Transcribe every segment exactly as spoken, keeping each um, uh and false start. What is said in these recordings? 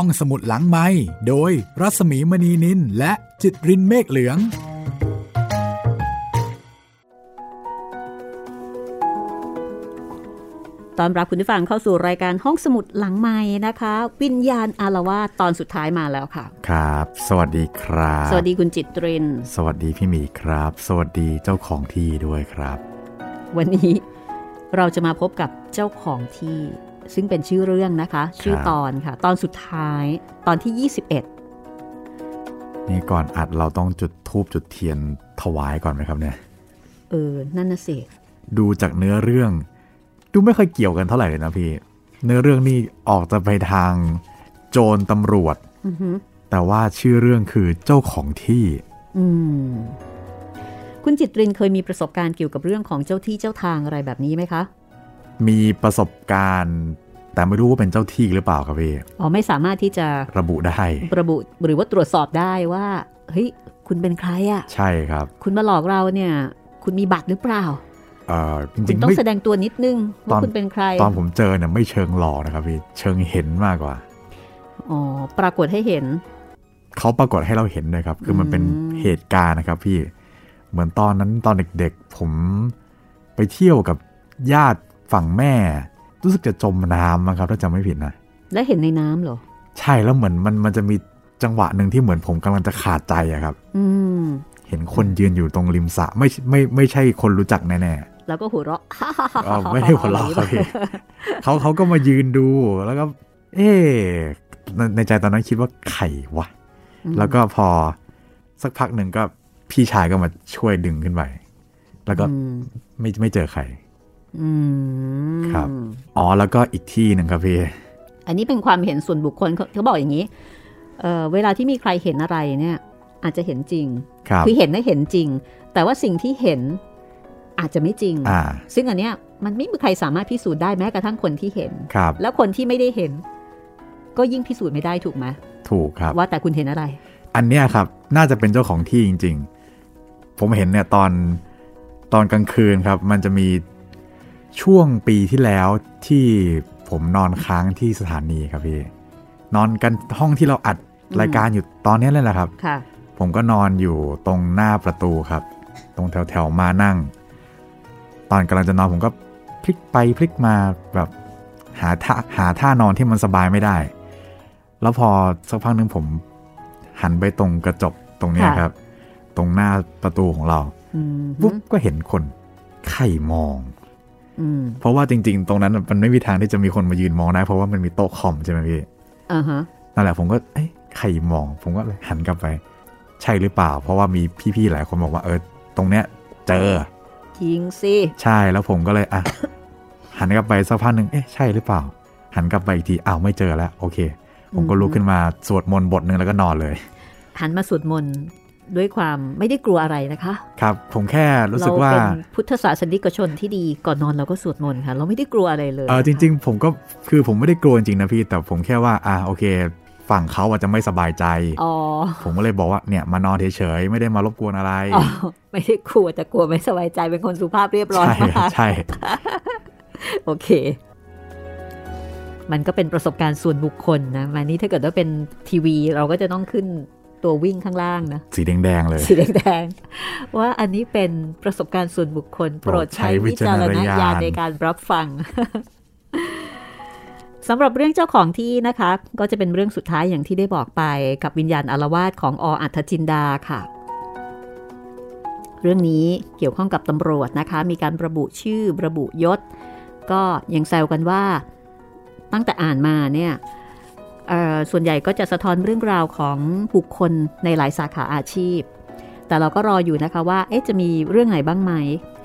ห้องสมุดหลังไมค์โดยรัสมีมณีนินและจิตรินเมฆเหลืองตอนรับคุณผู้ฟังเข้าสู่รายการห้องสมุดหลังไมค์นะคะวิญญาณอาละวาดตอนสุดท้ายมาแล้วค่ะครับสวัสดีครับสวัสดีคุณจิตรินสวัสดีพี่หมีครับสวัสดีเจ้าของที่ด้วยครับวันนี้เราจะมาพบกับเจ้าของที่ซึ่งเป็นชื่อเรื่องนะคะชื่อตอนค่ะตอนสุดท้ายตอนที่ยี่สิบเอ็ดนี่ก่อนอัดเราต้องจุดธูปจุดเทียนถวายก่อนไหมครับเนี่ยเออนั่นน่ะสิดูจากเนื้อเรื่องดูไม่ค่อยเกี่ยวกันเท่าไหร่เลยนะพี่เนื้อเรื่องนี่ออกจะไปทางโจรตำรวจแต่ว่าชื่อเรื่องคือเจ้าของที่คุณจิตรินเคยมีประสบการณ์เกี่ยวกับเรื่องของเจ้าที่เจ้าทางอะไรแบบนี้ไหมคะมีประสบการณ์แต่ไม่รู้ว่าเป็นเจ้าที่หรือเปล่าครับพี่อ๋อไม่สามารถที่จะระบุได้ระบุหรือว่าตรวจสอบได้ว่าเฮ้ยคุณเป็นใครอ่ะใช่ครับคุณมาหลอกเราเนี่ยคุณมีบัตรหรือเปล่าเอ่อจริงๆต้องแสดงตัวนิดนึงว่าคุณเป็นใครตอนผมเจอเนี่ยไม่เชิงหลอกนะครับพี่เชิงเห็นมากกว่าอ๋อปรากฏให้เห็นเขาปรากฏให้เราเห็นเลยครับคือมันเป็นเหตุการณ์นะครับพี่เหมือนตอนนั้นตอนเด็กๆผมไปเที่ยวกับญาติฝั่งแม่รู้สึกจะจมน้ำนะครับถ้าจำไม่ผิดนะแล้วเห็นในน้ำเหรอใช่แล้วเหมือนมันมันจะมีจังหวะหนึ่งที่เหมือนผมกำลังจะขาดใจอะครับเห็นคนยืนอยู่ตรงริมสระไม่ไม่ไม่ใช่คนรู้จักแน่ๆแล้วก็หัวเราะไม่ได้หัวเราะเลยเขาเขาก็มายืนดูแล้วก็เอ๊ในใจตอนนั้นคิดว่าไข่วะแล้วก็พอสักพักหนึ่งก็พี่ชายก็มาช่วยดึงขึ้นไปแล้วก็ไม่ไม่เจอไข่ครับอ๋อแล้วก็อีกที่หนึ่งครับพี่อันนี้เป็นความเห็นส่วนบุคคลเขาบอกอย่างนี้ เอ่อ เวลาที่มีใครเห็นอะไรเนี่ยอาจจะเห็นจริง ค, คือเห็นได้เห็นจริงแต่ว่าสิ่งที่เห็นอาจจะไม่จริงซึ่งอันเนี้ยมันไม่มีใครสามารถพิสูจน์ได้แม้กระทั่งคนที่เห็นแล้วคนที่ไม่ได้เห็นก็ยิ่งพิสูจน์ไม่ได้ถูกไหมถูกครับว่าแต่คุณเห็นอะไรอันเนี้ยครับน่าจะเป็นเจ้าของที่จริงๆผมเห็นเนี่ยตอนตอนกลางคืนครับมันจะมีช่วงปีที่แล้วที่ผมนอนค้างที่สถานีครับพี่นอนกันห้องที่เราอัดรายการอยู่ตอนนี้เลยแหละครับผมก็นอนอยู่ตรงหน้าประตูครับตรงแถวแถวมานั่งตอนกำลังจะนอนผมก็พลิกไปพลิกมาแบบหาท่าหาท่านอนที่มันสบายไม่ได้แล้วพอสักพักนึงผมหันไปตรงกระจกตรงนี้ครับตรงหน้าประตูของเราปุ๊บก็เห็นคนไข่มองเพราะว่าจริงๆตรงนั้นมันไม่มีทางที่จะมีคนมายืนมองได้เพราะว่ามันมีโต๊ะคอมใช่ไหมพี่อ่าฮะนั่นแหละผมก็เอ๊ะใครมองผมก็หันกลับไปใช่หรือเปล่าเพราะว่ามีพี่ๆหลายคนบอกว่าเออตรงเนี้ยเจอจริงสิใช่แล้วผมก็เลยอ่ะ หันกลับไปสักพักนึงเอ๊ะใช่หรือเปล่าหันกลับไปอีกทีอ้าวไม่เจอแล้วโอเคผมก็ลุกขึ้นมาสวดมนต์บทนึงแล้วก็นอนเลยหันมาสวดมนต์ด้วยความไม่ได้กลัวอะไรนะคะครับผมแค่รู้สึกว่าเราเป็นพุทธศาสนิกชนที่ดีก่อนนอนเราก็สวดมนต์ค่ะเราไม่ได้กลัวอะไรเลยเออจริงๆผมก็คือผมไม่ได้กลัวจริงนะพี่แต่ผมแค่ว่าอ่ะโอเคฝั่งเขาอาจจะไม่สบายใจอ๋อผมก็เลยบอกว่าเนี่ยมานอนเฉยๆไม่ได้มารบกวนอะไรอ๋อไม่ได้กลัวแต่กลัวไม่สบายใจเป็นคนสุภาพเรียบร้อยมากใช่ โอเคมันก็เป็นประสบการณ์ส่วนบุคคลนะวันนี้ถ้าเกิดว่าเป็นทีวีเราก็จะต้องขึ้นตัววิ่งข้างล่างนะสีแดงๆเลยสีแดงๆว่าอันนี้เป็นประสบการณ์ส่วนบุคคลโปรดใช้วิจารณญาณในการรับฟัง สำหรับเรื่องเจ้าของที่นะคะก็จะเป็นเรื่องสุดท้ายอย่างที่ได้บอกไปกับวิญญาณอาละวาดของอ.อัฐจินดาค่ะเรื่องนี้เกี่ยวข้องกับตำรวจนะคะมีการระบุชื่อระบุยศก็ยังแซวกันว่าตั้งแต่อ่านมาเนี่ยส่วนใหญ่ก็จะสะท้อนเรื่องราวของบุคคลในหลายสาขาอาชีพแต่เราก็รออยู่นะคะว่าเอ๊ะจะมีเรื่องไหนบ้างไหม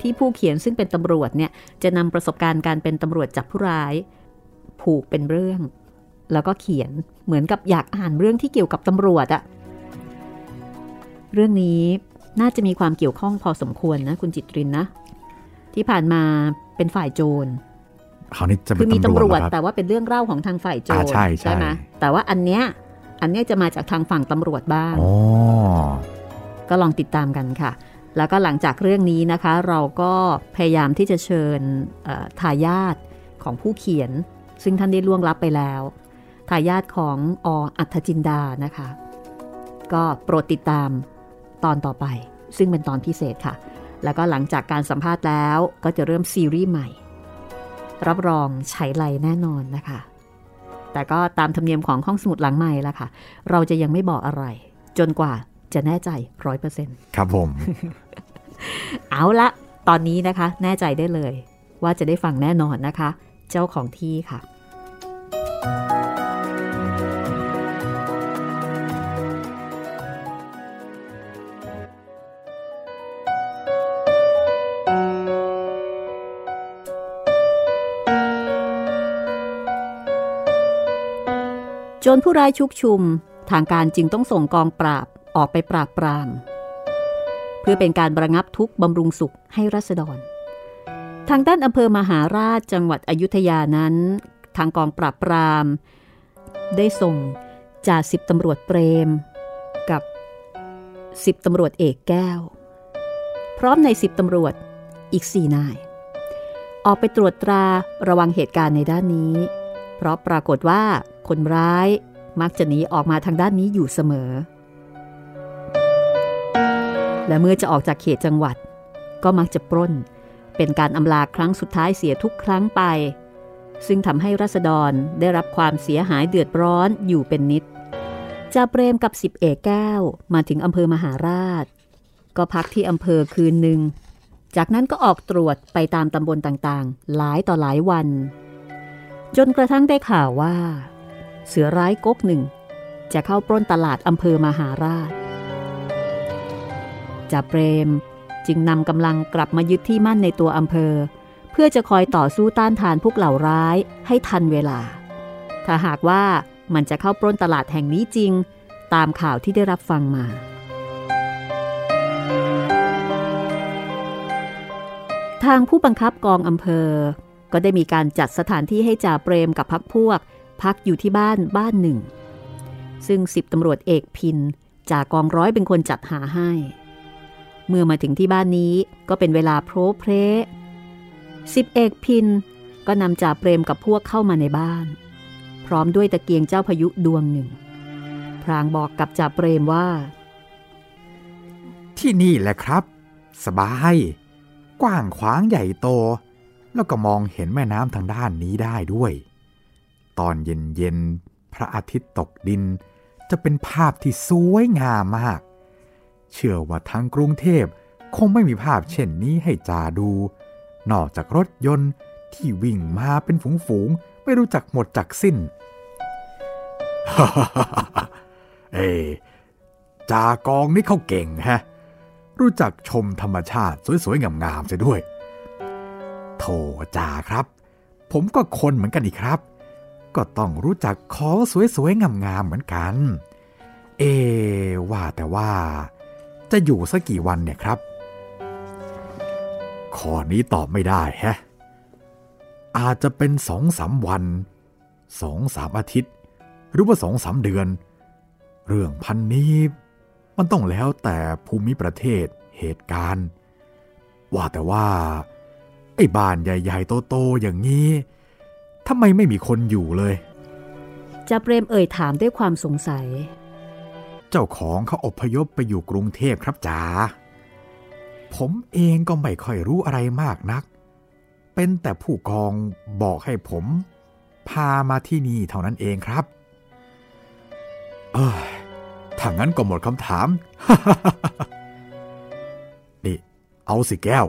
ที่ผู้เขียนซึ่งเป็นตำรวจเนี่ยจะนำประสบการณ์การเป็นตำรวจจับผู้ร้ายผูกเป็นเรื่องแล้วก็เขียนเหมือนกับอยากอ่านเรื่องที่เกี่ยวกับตำรวจอะเรื่องนี้น่าจะมีความเกี่ยวข้องพอสมควรนะคุณจิตรินนะที่ผ่านมาเป็นฝ่ายโจรเขานี่จะเป็นตำรวจแต่ว่าเป็นเรื่องเล่าของทางฝ่ายโจรใช่ใช่ไหมแต่ว่าอันเนี้ยอันเนี้ยจะมาจากทางฝั่งตำรวจบ้างก็ลองติดตามกันค่ะแล้วก็หลังจากเรื่องนี้นะคะเราก็พยายามที่จะเชิญทายาทของผู้เขียนซึ่งท่านได้ล่วงลับไปแล้วท ทายาทของอ.อัฐจินดานะคะก็โปรดติดตามตอนต่อไปซึ่งเป็นตอนพิเศษค่ะแล้วก็หลังจากการสัมภาษณ์แล้วก็จะเริ่มซีรีส์ใหม่รับรองใช้ไรแน่นอนนะคะแต่ก็ตามธรรมเนียมของห้องสมุดหลังใหม่ละค่ะเราจะยังไม่บอกอะไรจนกว่าจะแน่ใจ ร้อยเปอร์เซ็นต์ ครับผม เอาละตอนนี้นะคะแน่ใจได้เลยว่าจะได้ฟังแน่นอนนะคะเจ้าของที่ค่ะจนผู้ร้ายชุกชุมทางการจึงต้องส่งกองปราบออกไปปราบปรามเพื่อเป็นการระงับทุกข์บำรุงสุขให้ราษฎรทางด้านอำเภอมหาราชจังหวัดอยุธยานั้นทางกองปราบปรามได้ส่งจ่าสิบตำรวจเปรมกับสิบตำรวจเอกแก้วพร้อมในสิบตำรวจอีกสี่นายออกไปตรวจตราระวังเหตุการณ์ในด้านนี้เพราะปรากฏว่าคนร้ายมักจะหนีออกมาทางด้านนี้อยู่เสมอและเมื่อจะออกจากเขตจังหวัดก็มักจะปล้นเป็นการอำลาครั้งสุดท้ายเสียทุกครั้งไปซึ่งทำให้ราษฎรได้รับความเสียหายเดือดร้อนอยู่เป็นนิดจ่าเปรมกับสิบเอกแก้วมาถึงอำเภอมหาราชก็พักที่อำเภอคืนหนึ่งจากนั้นก็ออกตรวจไปตามตำบลต่างๆหลายต่อหลายวันจนกระทั่งได้ข่าวว่าเสือร้ายก๊กหนึ่งจะเข้าปล้นตลาดอำเภอมหาราชจ่าเปรมจึงนำกำลังกลับมายึดที่มั่นในตัวอำเภอเพื่อจะคอยต่อสู้ต้านทานพวกเหล่าร้ายให้ทันเวลาถ้าหากว่ามันจะเข้าปล้นตลาดแห่งนี้จริงตามข่าวที่ได้รับฟังมาทางผู้บังคับกองอำเภอก็ได้มีการจัดสถานที่ให้จ่าเปรมกับพรรคพวกพักอยู่ที่บ้านบ้านหนึ่งซึ่งสิบตำรวจเอกพินจากกองร้อยเป็นคนจัดหาให้เมื่อมาถึงที่บ้านนี้ก็เป็นเวลาโพรเพร่สิบเอกพินก็นำจ่าเปรมกับพวกเข้ามาในบ้านพร้อมด้วยตะเกียงเจ้าพายุดวงหนึ่งพรางบอกกับจ่าเปรมว่าที่นี่แหละครับสบายกว้างขวางใหญ่โตแล้วก็มองเห็นแม่น้ำทางด้านนี้ได้ด้วยตอนเย็นๆพระอาทิตย์ตกดินจะเป็นภาพที่สวยงามมากเชื่อว่าทางกรุงเทพคงไม่มีภาพเช่นนี้ให้จ่าดูนอกจากรถยนต์ที่วิ่งมาเป็นฝูงๆไม่รู้จักหมดจักสิ้น เอ้จ่ากองนี่เขาเก่งฮะรู้จักชมธรรมชาติสวยๆงามๆเสียด้วยโธ่จ่าครับผมก็คนเหมือนกันอีกครับก็ต้องรู้จักของสวยๆงามๆเหมือนกันเอว่าแต่ว่าจะอยู่สักกี่วันเนี่ยครับข้อนี้ตอบไม่ได้ฮะอาจจะเป็น สองถึงสาม วัน สองถึงสาม อาทิตย์หรือว่า สองถึงสาม เดือนเรื่องพันนี้มันต้องแล้วแต่ภูมิประเทศเหตุการณ์ว่าแต่ว่าไอ้บ้านใหญ่ๆโตๆอย่างนี้ทำไมไม่มีคนอยู่เลยจ่าเปรมเอ่ยถามด้วยความสงสัยเจ้าของเขาอพยพไปอยู่กรุงเทพครับจ๋าผมเองก็ไม่ค่อยรู้อะไรมากนักเป็นแต่ผู้กองบอกให้ผมพามาที่นี่เท่านั้นเองครับเออถ้างั้นก็หมดคำถาม นี่เอาสิแก้ว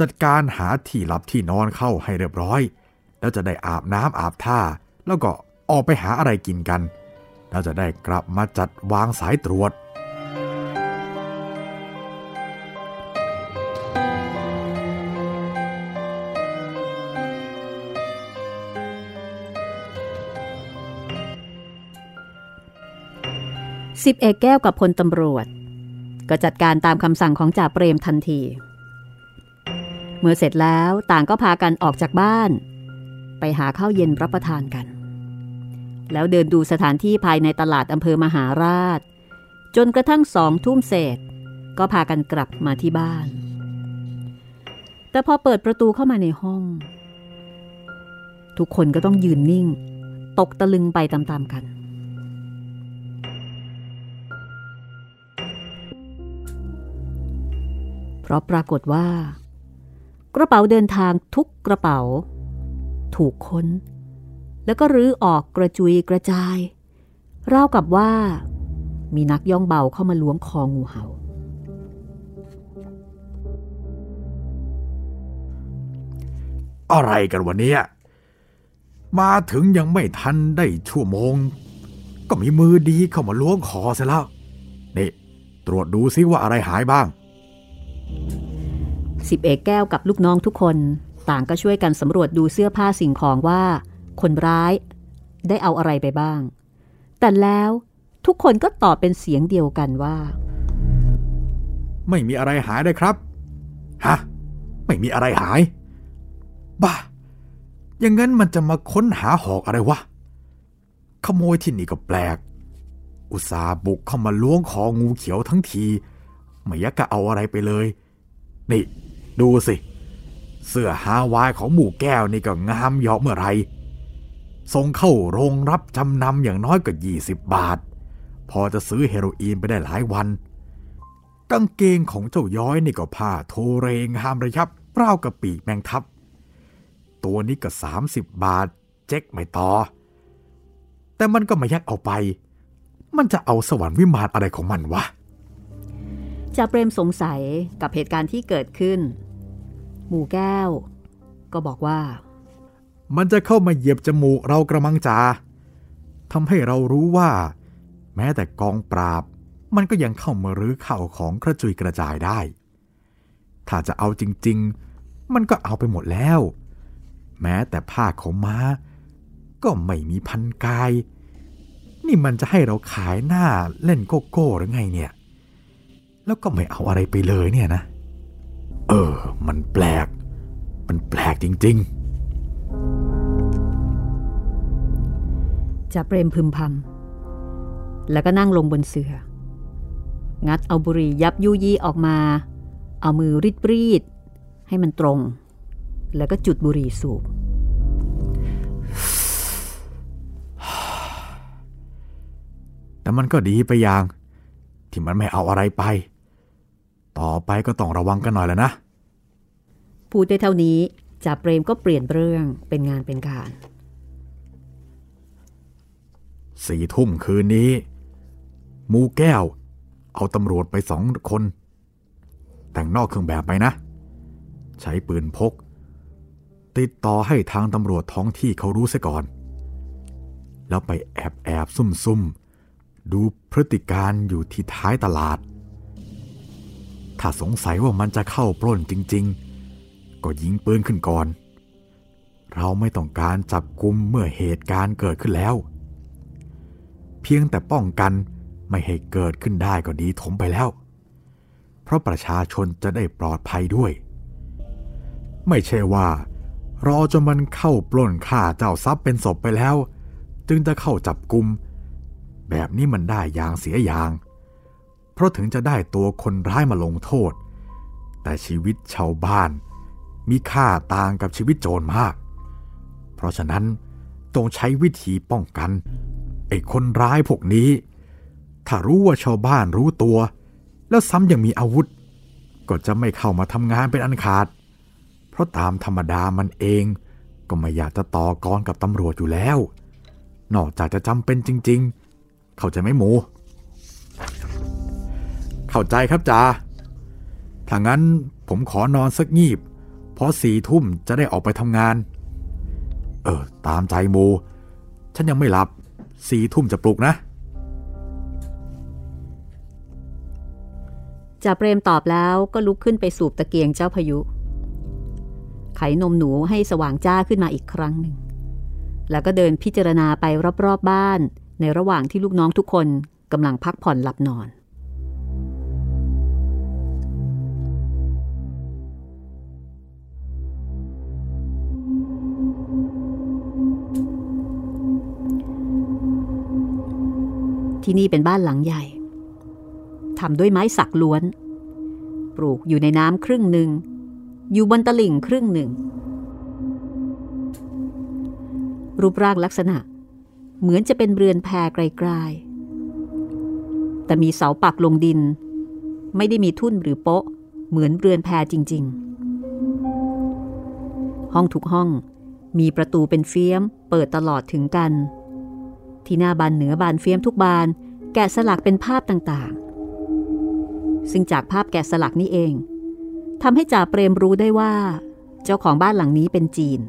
จัดการหาที่หลับที่นอนเข้าให้เรียบร้อยแล้วจะได้อาบน้ำอาบท่าแล้วก็ออกไปหาอะไรกินกันแล้วจะได้กลับมาจัดวางสายตรวจสิบเอกแก้วกับพลตำรวจก็จัดการตามคำสั่งของจ่าเปรมทันทีเมื่อเสร็จแล้วต่างก็พากันออกจากบ้านไปหาข้าวเย็นรับประทานกันแล้วเดินดูสถานที่ภายในตลาดอำเภอมหาราชจนกระทั่งสองทุ่มเศษก็พากันกลับมาที่บ้านแต่พอเปิดประตูเข้ามาในห้องทุกคนก็ต้องยืนนิ่ง ตกตะลึงไปตามๆกันเพราะปรากฏว่ากระเป๋าเดินทางทุกกระเป๋าถูกค้นแล้วก็รื้อออกกระจุยกระจายราวกับว่ามีนักย่องเบาเข้ามาล้วงคองูเหา่าอะไรกันวันนี้มาถึงยังไม่ทันได้ชั่วโมงก็มีมือดีเข้ามาล้วงคอซะแล้วนี่ตรวจดูซิว่าอะไรหายบ้างสิบเอกแก้วกับลูกน้องทุกคนต่างก็ช่วยกันสำรวจดูเสื้อผ้าสิ่งของว่าคนร้ายได้เอาอะไรไปบ้างแต่แล้วทุกคนก็ตอบเป็นเสียงเดียวกันว่าไม่มีอะไรหายเลยครับฮะไม่มีอะไรหายบ้าอย่างงั้นมันจะมาค้นหาหอกอะไรวะขโมยที่นี่ก็แปลกอุตส่าห์บุกเข้ามาล้วงคองูเขียวทั้งทีไม่อยากจะเอาอะไรไปเลยนี่ดูสิเสื้อฮาวายของหมู่แก้วนี่ก็งามยอกเมื่อไรส่งเข้าโรงรับจำนำอย่างน้อยกว่ายี่สิบบาทพอจะซื้อเฮโรอีนไปได้หลายวันกางเกงของเจ้าย้อยนี่ก็ผ้าโทเรงหามระยับเปล่ากระปีแมงทับตัวนี้ก็สามสิบบาทเจ๊กไม่ต่อแต่มันก็ไม่ยักเอาไปมันจะเอาสวรรค์วิมานอะไรของมันวะจ่าเปรมสงสัยกับเหตุการณ์ที่เกิดขึ้นหมู่แก้วก็บอกว่ามันจะเข้ามาเหยียบจมูกเรากระมังจาทำให้เรารู้ว่าแม้แต่กองปราบมันก็ยังเข้ามารื้อข้าวของกระจุยกระจายได้ถ้าจะเอาจริงๆมันก็เอาไปหมดแล้วแม้แต่ผ้าของม้าก็ไม่มีพันกายนี่มันจะให้เราขายหน้าเล่นโกโก้หรือไงเนี่ยแล้วก็ไม่เอาอะไรไปเลยเนี่ยนะเออมันแปลกมันแปลกจริงๆจ่าเปรมพึมพำแล้วก็นั่งลงบนเสื่องัดเอาบุหรี่ยับยุยี่ออกมาเอามือรีดๆให้มันตรงแล้วก็จุดบุหรี่สูบแต่มันก็ดีไปอย่างที่มันไม่เอาอะไรไปต่อไปก็ต้องระวังกันหน่อยแล้วนะพูดได้เท่านี้จ่าเปรมก็เปลี่ยนเรื่องเป็นงานเป็นการสี่ทุ่มคืนนี้หมู่แก้วเอาตำรวจไปสองคนแต่งนอกเครื่องแบบไปนะใช้ปืนพกติดต่อให้ทางตำรวจท้องที่เขารู้ซะก่อนแล้วไปแอบแอบซุ่มซุ่มดูพฤติการอยู่ที่ท้ายตลาดถ้าสงสัยว่ามันจะเข้าปล้นจริงๆก็ยิงปืนขึ้นก่อนเราไม่ต้องการจับกุมเมื่อเหตุการณ์เกิดขึ้นแล้วเพียงแต่ป้องกันไม่ให้เกิดขึ้นได้ก็ดีถมไปแล้วเพราะประชาชนจะได้ปลอดภัยด้วยไม่ใช่ว่ารอจนมันเข้าปล้นฆ่าเจ้าทรัพย์เป็นศพไปแล้วจึงจะเข้าจับกุมแบบนี้มันได้อย่างเสียอย่างเพราะถึงจะได้ตัวคนร้ายมาลงโทษแต่ชีวิตชาวบ้านมีค่าต่างกับชีวิตโจรมากเพราะฉะนั้นต้องใช้วิธีป้องกันไอ้คนร้ายพวกนี้ถ้ารู้ว่าชาวบ้านรู้ตัวแล้วซ้ำยังมีอาวุธก็จะไม่เข้ามาทำงานเป็นอันขาดเพราะตามธรรมดามันเองก็ไม่อยากจะต่อกรกับตำรวจอยู่แล้วนอกจากจะจำเป็นจริงๆเข้าใจไหมหมูเข้าใจครับจ่าถ้างั้นผมขอนอนสักงีบเพราะสี่ทุ่มจะได้ออกไปทำงานเออตามใจหมูฉันยังไม่หลับสี่ทุ่มจะปลุกนะจ่าเปรมตอบแล้วก็ลุกขึ้นไปสูบตะเกียงเจ้าพายุไขนมหนูให้สว่างจ้าขึ้นมาอีกครั้งหนึ่งแล้วก็เดินพิจารณาไปรอบๆบ้านในระหว่างที่ลูกน้องทุกคนกำลังพักผ่อนหลับนอนที่นี่เป็นบ้านหลังใหญ่ทำด้วยไม้สักล้วนปลูกอยู่ในน้ำครึ่งหนึ่งอยู่บนตลิ่งครึ่งหนึ่งรูปร่างลักษณะ เหมือนจะเป็นเรือนแพไกลๆแต่มีเสาปักลงดินไม่ได้มีทุ่นหรือโป๊ะเหมือนเรือนแพจริงๆห้องทุกห้องมีประตูเป็นเฟี้ยมเปิดตลอดถึงกันที่หน้าบานเหนือบานเฟี้ยมทุกบานแกะสลักเป็นภาพต่างๆซึ่งจากภาพแกะสลักนี้เองทำให้จ่าเปรมรู้ได้ว่าเจ้าของบ้านหลังนี้เป็นจีน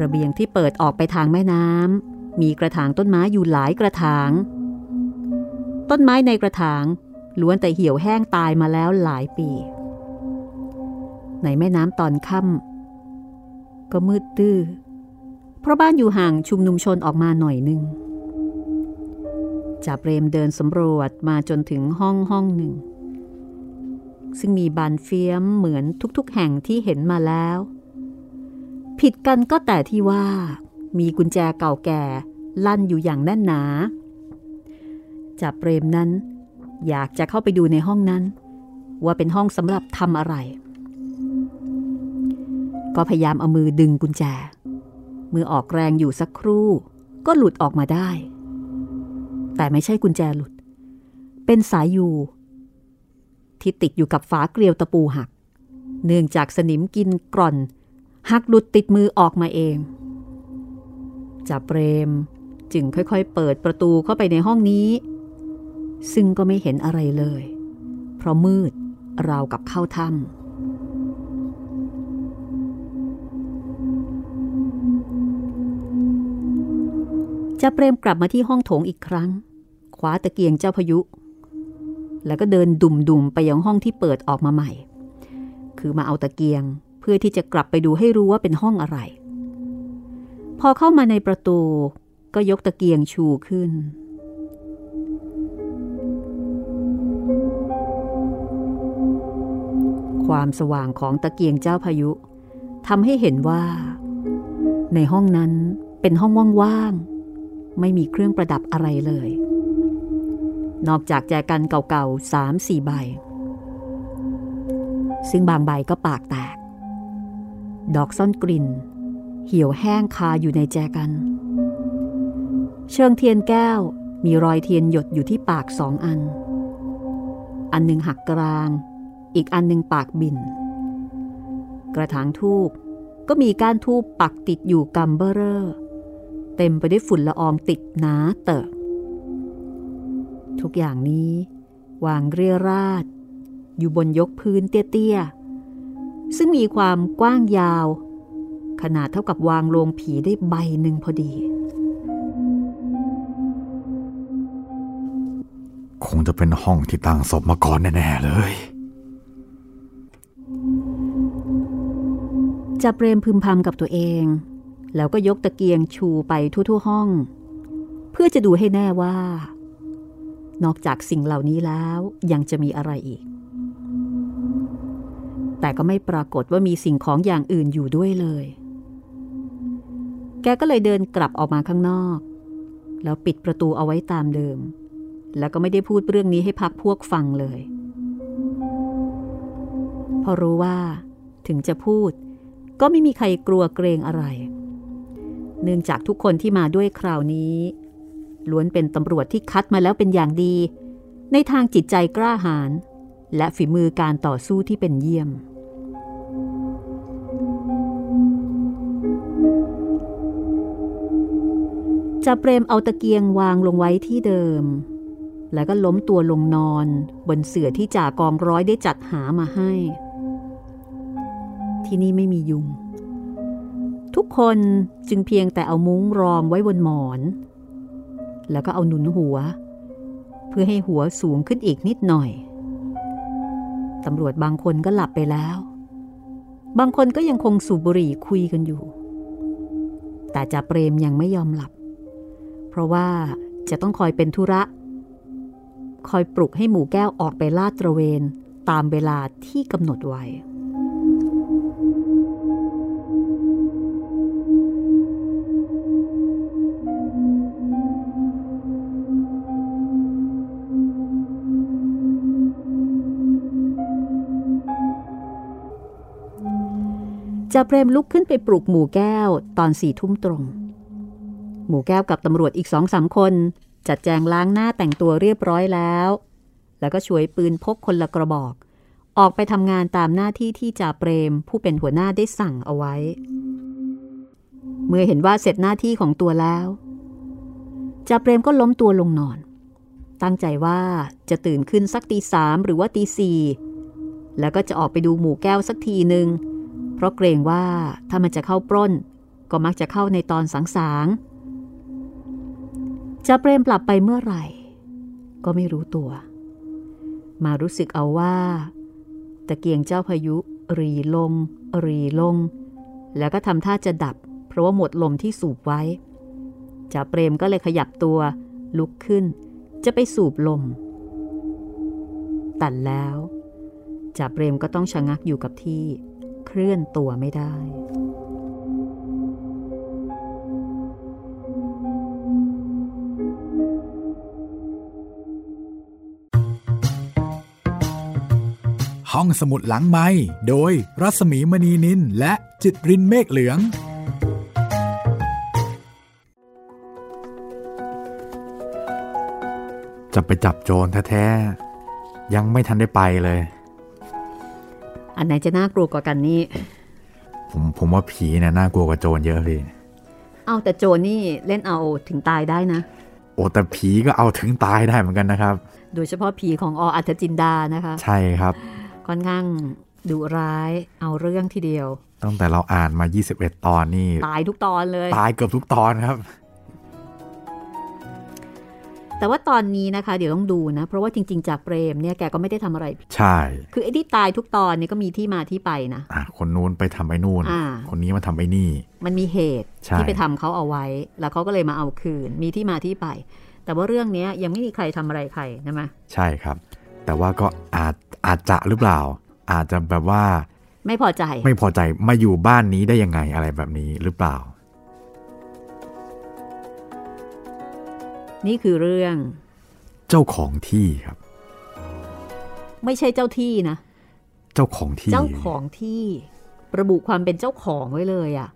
ระเบียงที่เปิดออกไปทางแม่น้ำมีกระถางต้นไม้อยู่หลายกระถางต้นไม้ในกระถางล้วนแต่เหี่ยวแห้งตายมาแล้วหลายปีในแม่น้ำตอนค่ำก็มืดตื้อเพราะบ้านอยู่ห่างชุมนุมชนออกมาหน่อยนึงจ่าเปรมเดินสำรวจมาจนถึงห้องห้องหนึ่งซึ่งมีบานเฟี้ยมเหมือนทุกๆแห่งที่เห็นมาแล้วผิดกันก็แต่ที่ว่ามีกุญแจเก่าแก่ลั่นอยู่อย่างแน่นหนาจ่าเปรมนั้นอยากจะเข้าไปดูในห้องนั้นว่าเป็นห้องสำหรับทำอะไรก็พยายามเอามือดึงกุญแจมือออกแรงอยู่สักครู่ก็หลุดออกมาได้แต่ไม่ใช่กุญแจหลุดเป็นสายยูที่ติดอยู่กับฝาเกลียวตะปูหักเนื่องจากสนิมกินกร่อนหักหลุดติดมือออกมาเองจ่าเปรมจึงค่อยๆเปิดประตูเข้าไปในห้องนี้ซึ่งก็ไม่เห็นอะไรเลยเพราะมืดราวกับเข้าถ้ำจ่าเปรมกลับมาที่ห้องโถงอีกครั้งคว้าตะเกียงเจ้าพายุแล้วก็เดินดุ่มๆไปยังห้องที่เปิดออกมาใหม่คือมาเอาตะเกียงเพื่อที่จะกลับไปดูให้รู้ว่าเป็นห้องอะไรพอเข้ามาในประตูก็ยกตะเกียงชูขึ้นความสว่างของตะเกียงเจ้าพายุทำให้เห็นว่าในห้องนั้นเป็นห้องว่างๆไม่มีเครื่องประดับอะไรเลยนอกจากแจกันเก่าๆสามสี่ใบซึ่งบางใบก็ปากแตกดอกซ่อนกลิ่นเหี่ยวแห้งคาอยู่ในแจกันเชิงเทียนแก้วมีรอยเทียนหยดอยู่ที่ปากสองอันอันหนึ่งหักกลางอีกอันหนึ่งปากบิ่นกระถางทูบก็มีก้านทูบปักติดอยู่กำเบ้อเร่อเต็มไปด้วยฝุ่นละอองติดหนาเตอะทุกอย่างนี้วางเรี่ยราดอยู่บนยกพื้นเตี้ยๆซึ่งมีความกว้างยาวขนาดเท่ากับวางโลงผีได้ใบหนึ่งพอดีคงจะเป็นห้องที่ตั้งศพมาก่อนแน่ๆเลยจ่าเปรมพึมพำกับตัวเองแล้วก็ยกตะเกียงชูไปทั่วๆห้องเพื่อจะดูให้แน่ว่านอกจากสิ่งเหล่านี้แล้วยังจะมีอะไรอีกแต่ก็ไม่ปรากฏว่ามีสิ่งของอย่างอื่นอยู่ด้วยเลยแกก็เลยเดินกลับออกมาข้างนอกแล้วปิดประตูเอาไว้ตามเดิมแล้วก็ไม่ได้พูดเรื่องนี้ให้พรรคพวกฟังเลยพอรู้ว่าถึงจะพูดก็ไม่มีใครกลัวเกรงอะไรเนื่องจากทุกคนที่มาด้วยคราวนี้ล้วนเป็นตำรวจที่คัดมาแล้วเป็นอย่างดีในทางจิตใจกล้าหาญและฝีมือการต่อสู้ที่เป็นเยี่ยมจ่าเปรมเอาตะเกียงวางลงไว้ที่เดิมแล้วก็ล้มตัวลงนอนบนเสื่อที่จ่ากองร้อยได้จัดหามาให้ที่นี่ไม่มียุงทุกคนจึงเพียงแต่เอามุ้งรองไว้บนหมอนแล้วก็เอาหนุนหัวเพื่อให้หัวสูงขึ้นอีกนิดหน่อยตำรวจบางคนก็หลับไปแล้วบางคนก็ยังคงสูบบุหรี่คุยกันอยู่แต่จ่าเปรมยังไม่ยอมหลับเพราะว่าจะต้องคอยเป็นธุระคอยปลุกให้หมู่แก้วออกไปลาดตระเวนตามเวลาที่กำหนดไว้ จ่าเปรมลุกขึ้นไปปลุกหมู่แก้วตอนสี่ทุ่มตรงหมู่แก้วกับตำรวจอีกสองสามคนจัดแจงล้างหน้าแต่งตัวเรียบร้อยแล้วแล้วก็ฉวยปืนพกคนละกระบอกออกไปทำงานตามหน้าที่ที่จ่าเปรมผู้เป็นหัวหน้าได้สั่งเอาไว้เมื่อเห็นว่าเสร็จหน้าที่ของตัวแล้วจ่าเปรมก็ล้มตัวลงนอนตั้งใจว่าจะตื่นขึ้นสักตีสามหรือว่าตีสี่แล้วก็จะออกไปดูหมู่แก้วสักทีนึงเพราะเกรงว่าถ้ามันจะเข้าปล้นก็มักจะเข้าในตอนสางๆจ่าเปรมหลับไปเมื่อไหร่ก็ไม่รู้ตัวมารู้สึกเอาว่าตะเกียงเจ้าพายุรีลงรีลงแล้วก็ทำท่าจะดับเพราะว่าหมดลมที่สูบไว้จ่าเปรมก็เลยขยับตัวลุกขึ้นจะไปสูบลมแต่แล้วจ่าเปรมก็ต้องชะงักอยู่กับที่เคลื่อนตัวไม่ได้ห้องสมุดหลังไมค์โดยรัศมีมณีนินและจิตรินเมฆเหลืองจะไปจับโจรแท้ๆยังไม่ทันได้ไปเลยอันไหนจะน่ากลัวกว่ากันนี่ผมผมว่าผีนะน่ากลัวกว่าโจรเยอะเลยเอาแต่โจรนี่เล่นเอาถึงตายได้นะโอ้แต่ผีก็เอาถึงตายได้เหมือนกันนะครับโดยเฉพาะผีของออัธจินดานะคะใช่ครับค่อนข้างดุร้ายเอาเรื่องทีเดียวตั้งแต่เราอ่านมายี่สิบเอ็ดตอนนี่ตายทุกตอนเลยตายเกือบทุกตอนครับแต่ว่าตอนนี้นะคะเดี๋ยวต้องดูนะเพราะว่าจริงๆจากเปรมเนี่ยแกก็ไม่ได้ทำอะไรผิดใช่คือไอ้ที่ตายทุกตอนเนี่ยก็มีที่มาที่ไปนะอ่ะคนนู้นไปทำไอ้นู่นคนนี้มาทำไอ้นี่มันมีเหตุที่ไปทำเขาเอาไว้แล้วเขาก็เลยมาเอาคืนมีที่มาที่ไปแต่ว่าเรื่องนี้ยังไม่มีใครทำอะไรใครนะมั้ยใช่ครับแต่ว่าก็อาจอาจจะหรือเปล่าอาจจะแบบว่าไม่พอใจไม่พอใจมาอยู่บ้านนี้ได้ยังไงอะไรแบบนี้หรือเปล่านี่คือเรื่องเจ้าของที่ครับไม่ใช่เจ้าที่นะเจ้าของที่เจ้าของที่ระบุความเป็นเจ้าของไว้เลยอ่ะ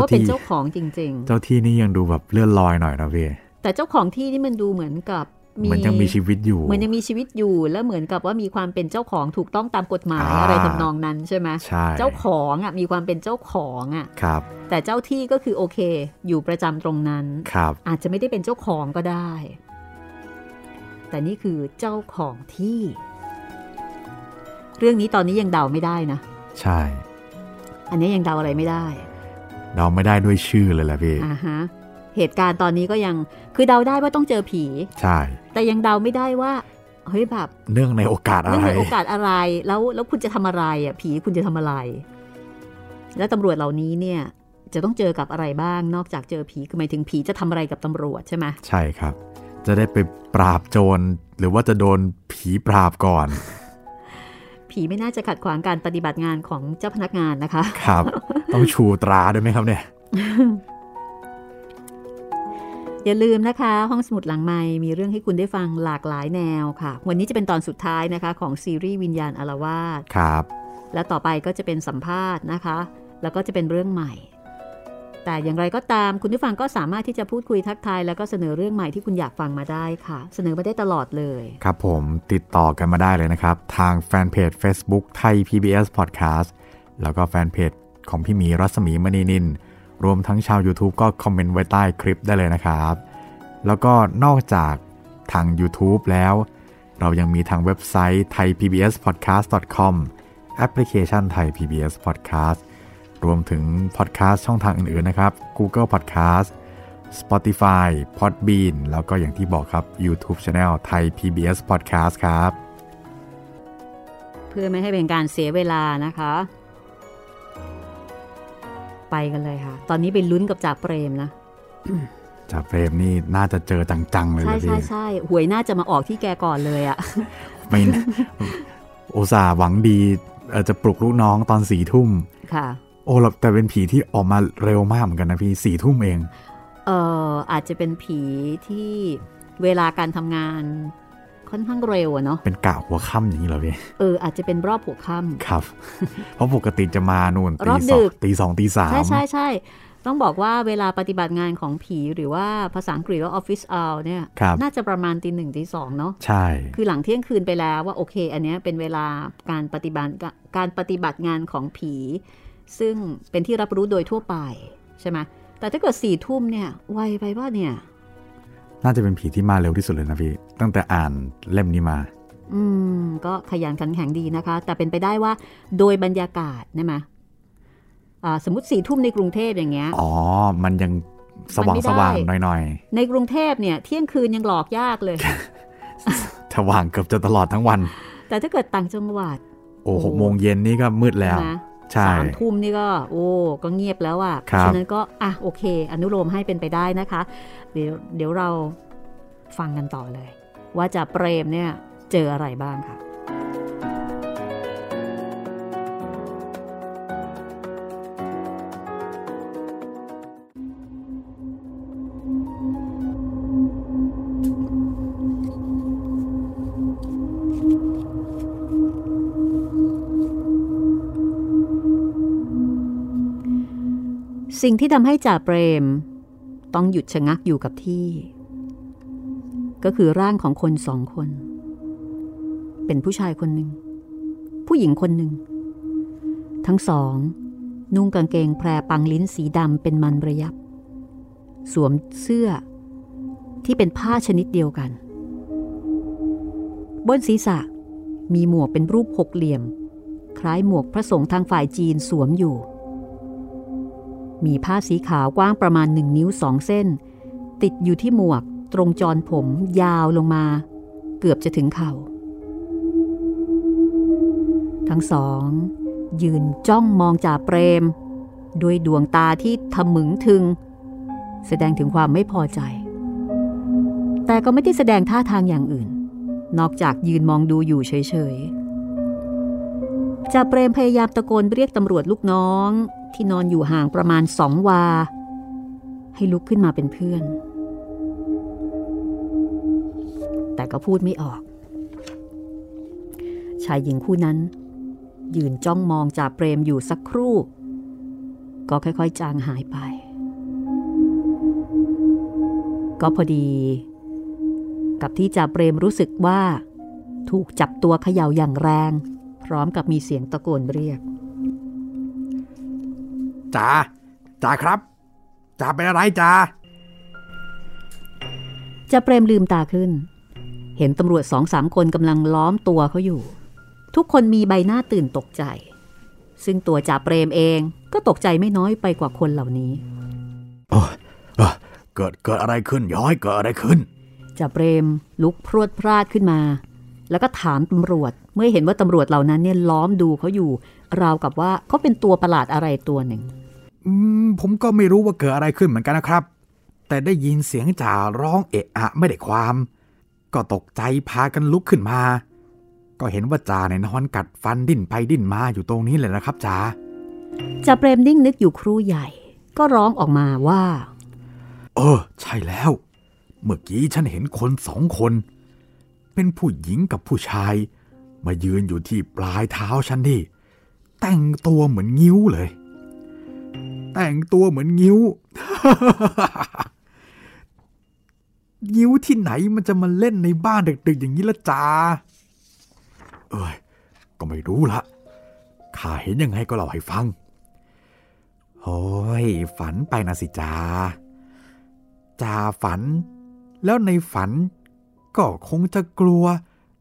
ว่าเป็นเจ้าของจริงๆเจ้าที่นี่ยังดูแบบเลื่อนลอยหน่อยนะพี่แต่เจ้าของที่นี่มันดูเหมือนกับมีมันยังมีชีวิตอยู่มันยังมีชีวิตอยู่แล้วเหมือนกับว่ามีความเป็นเจ้าของถูกต้องตามกฎหมาย อ, อะไรทำนองนั้นใช่ไหมเจ้าของอ่ะมีความเป็นเจ้าของอ่ะครับแต่เจ้าที่ก็คือโอเคอยู่ประจำตรงนั้นครับอาจจะไม่ได้เป็นเจ้าของก็ได้แต่นี่คือเจ้าของที่เรื่องนี้ตอนนี้ยังเดาไม่ได้นะใช่อันนี้ยังเดาอะไรไม่ได้เดาไม่ได้ด้วยชื่อเลยแหละพี่อ่าฮะเหตุการณ์ตอนนี้ก็ยังคือเดาได้ว่าต้องเจอผีใช่แต่ยังเดาไม่ได้ว่าเฮ้ยแบบเนื่องในโอกาสอะไรเนื่องในโอกาสอะไรแล้วแล้วคุณจะทำอะไรอ่ะผีคุณจะทำอะไรและตำรวจเหล่านี้เนี่ยจะต้องเจอกับอะไรบ้างนอกจากเจอผีคือหมายถึงผีจะทำอะไรกับตำรวจใช่ไหมใช่ครับจะได้ไปปราบโจรหรือว่าจะโดนผีปราบก่อน ผีไม่น่าจะขัดขวางการปฏิบัติงานของเจ้าพนักงานนะคะครับ ต้องชูตราด้วยไหมครับเนี่ย อย่าลืมนะคะห้องสมุดหลังไมค์มีเรื่องให้คุณได้ฟังหลากหลายแนวค่ะวันนี้จะเป็นตอนสุดท้ายนะคะของซีรีส์วิญญาณอาละวาดครับและต่อไปก็จะเป็นสัมภาษณ์นะคะแล้วก็จะเป็นเรื่องใหม่แต่อย่างไรก็ตามคุณผู้ฟังก็สามารถที่จะพูดคุยทักทายแล้วก็เสนอเรื่องใหม่ที่คุณอยากฟังมาได้ค่ะเสนอมาได้ตลอดเลยครับผมติดต่อกันมาได้เลยนะครับทางแฟนเพจ Facebook ไทย พี บี เอส Podcast แล้วก็แฟนเพจของพี่หมีรัศมีมณีนินรวมทั้งชาว YouTube ก็คอมเมนต์ไว้ใต้คลิปได้เลยนะครับแล้วก็นอกจากทาง YouTube แล้วเรายังมีทางเว็บไซต์ ไทยพีบีเอสพอดแคสต์ดอทคอม แอปพลิเคชัน Thai พี บี เอส Podcast รวมถึง Podcast ช่องทางอื่นๆนะครับ Google Podcast Spotify Podbean แล้วก็อย่างที่บอกครับ YouTube Channel Thai พี บี เอส Podcast ครับเพื่อไม่ให้เป็นการเสียเวลานะคะไปกันเลยค่ะตอนนี้ไปลุ้นกับจ่าเปรมนะ จ่าเปรมนี่น่าจะเจอจังๆเลยใช่ใช่ใช่หวยน่าจะมาออกที่แกก่อนเลยอ่ะ ไม่โอซาหวังดีจะปลุกลูกน้องตอนสี่ทุ่มค่ะโอ้แต่เป็นผีที่ออกมาเร็วมากเหมือนกันนะพี่สี่ทุ่มเองเอออาจจะเป็นผีที่เวลาการทำงาน ค่อนข้างเร็วอะเนาะเป็นกะหัวค่ำอย่างนี้เหรอพี่เอออาจจะเป็นรอบหัวค่ำครับเพราะปกติจะมานู่นตีสองตีสองตีสามใช่ใช่ต้องบอกว่าเวลาปฏิบัติงานของผีหรือว่าภาษาอังกฤษว่า office hour เนี่ยน่าจะประมาณตีหนึ่งตีสองเนาะใช่คือหลังเที่ยงคืนไปแล้วว่าโอเคอันนี้เป็นเวลาการปฏิบัติการปฏิบัติงานของผีซึ่งเป็นที่รับรู้โดยทั่วไปใช่ไหมแต่ถ้าเกิดสี่ทุ่มเนี่ยไวไปว่าเนี่ยน่าจะเป็นผีที่มาเร็วที่สุดเลยนะพี่ตั้งแต่อ่านเล่มนี้มาอืมก็ขยันขันแข็งดีนะคะแต่เป็นไปได้ว่าโดยบรรยากาศใช่ไหมสมมติสี่ทุ่มในกรุงเทพอย่างเงี้ยอ๋อมันยังสว่างสว่างหน่อยๆในกรุงเทพเนี่ยเที่ยงคืนยังหลอกยากเลยสว่างเกือบจะตลอดทั้งวันแต่ถ้าเกิดต่างจังหวัดโอ้หกโมงเย็นนี่ก็มืดแล้วสามทุ่มนี่ก็โอ้ก็เงียบแล้วอ่ะฉะนั้นก็อ่ะโอเคอนุโลมให้เป็นไปได้นะคะเดี๋ยวเดี๋ยวเราฟังกันต่อเลยว่าจ่าเปรมเนี่ยเจออะไรบ้างค่ะสิ่งที่ทำให้จ่าเปรมต้องหยุดชะงักอยู่กับที่ก็คือร่างของคนสองคนเป็นผู้ชายคนหนึ่งผู้หญิงคนหนึ่งทั้งสองนุ่งกางเกงแพรปังลิ้นสีดำเป็นมันระยับสวมเสื้อที่เป็นผ้าชนิดเดียวกันบนศีรษะมีหมวกเป็นรูปหกเหลี่ยมคล้ายหมวกพระสงฆ์ทางฝ่ายจีนสวมอยู่มีผ้าสีขาวกว้างประมาณหนึ่งนิ้วสองเส้นติดอยู่ที่หมวกตรงจรผมยาวลงมาเกือบจะถึงเข่าทั้งสองยืนจ้องมองจ่าเปรมด้วยดวงตาที่ทะมึงทึงแสดงถึงความไม่พอใจแต่ก็ไม่ได้แสดงท่าทางอย่างอื่นนอกจากยืนมองดูอยู่เฉยๆจ่าเปรมพยายามตะโกนเรียกตำรวจลูกน้องที่นอนอยู่ห่างประมาณสองวาให้ลุกขึ้นมาเป็นเพื่อนแต่ก็พูดไม่ออกชายหญิงคู่นั้นยืนจ้องมองจ่าเปรมอยู่สักครู่ก็ค่อยๆจางหายไปก็พอดีกับที่จ่าเปรมรู้สึกว่าถูกจับตัวเขย่าอย่างแรงพร้อมกับมีเสียงตะโกนเรียกจ่าจ่าครับจ่าเป็นอะไรจ่าจ่าเปรมลืมตาขึ้นเห็นตำรวจสองสามคนกำลังล้อมตัวเขาอยู่ทุกคนมีใบหน้าตื่นตกใจซึ่งตัวจ่าเปรมเองก็ตกใจไม่น้อยไปกว่าคนเหล่านี้โอ้โอ้เกิดเกิดอะไรขึ้นย้อยเกิดอะไรขึ้นจ่าเปรมลุกพรวดพราดขึ้นมาแล้วก็ถามตำรวจเมื่อเห็นว่าตำรวจเหล่านั้นเนี่ยล้อมดูเขาอยู่ราวกับว่าเขาเป็นตัวประหลาดอะไรตัวหนึ่งอืมผมก็ไม่รู้ว่าเกิดอะไรขึ้นเหมือนกันนะครับแต่ได้ยินเสียงจ่าร้องเอะอะไม่ได้ความก็ตกใจพากันลุกขึ้นมาก็เห็นว่าจ่าเนี่ยนอนกัดฟันดิ้นไปดิ้นมาอยู่ตรงนี้เลยนะครับจ่าจ่าเปรมนิ่งนึกอยู่ครู่ใหญ่ก็ร้องออกมาว่าเออใช่แล้วเมื่อกี้ฉันเห็นคนสองคนเป็นผู้หญิงกับผู้ชายมายืนอยู่ที่ปลายเท้าฉันนี่แต่งตัวเหมือนงิ้วเลยแต่งตัวเหมือนงิ้ว งิ้วที่ไหนมันจะมาเล่นในบ้านดึกๆอย่างนี้ละจ้าเอ้ยก็ไม่รู้ละข้าเห็นยังไงก็เล่าให้ฟังโอ้ยฝันไปนะสิจ้าจ้าฝันแล้วในฝันก็คงจะกลัว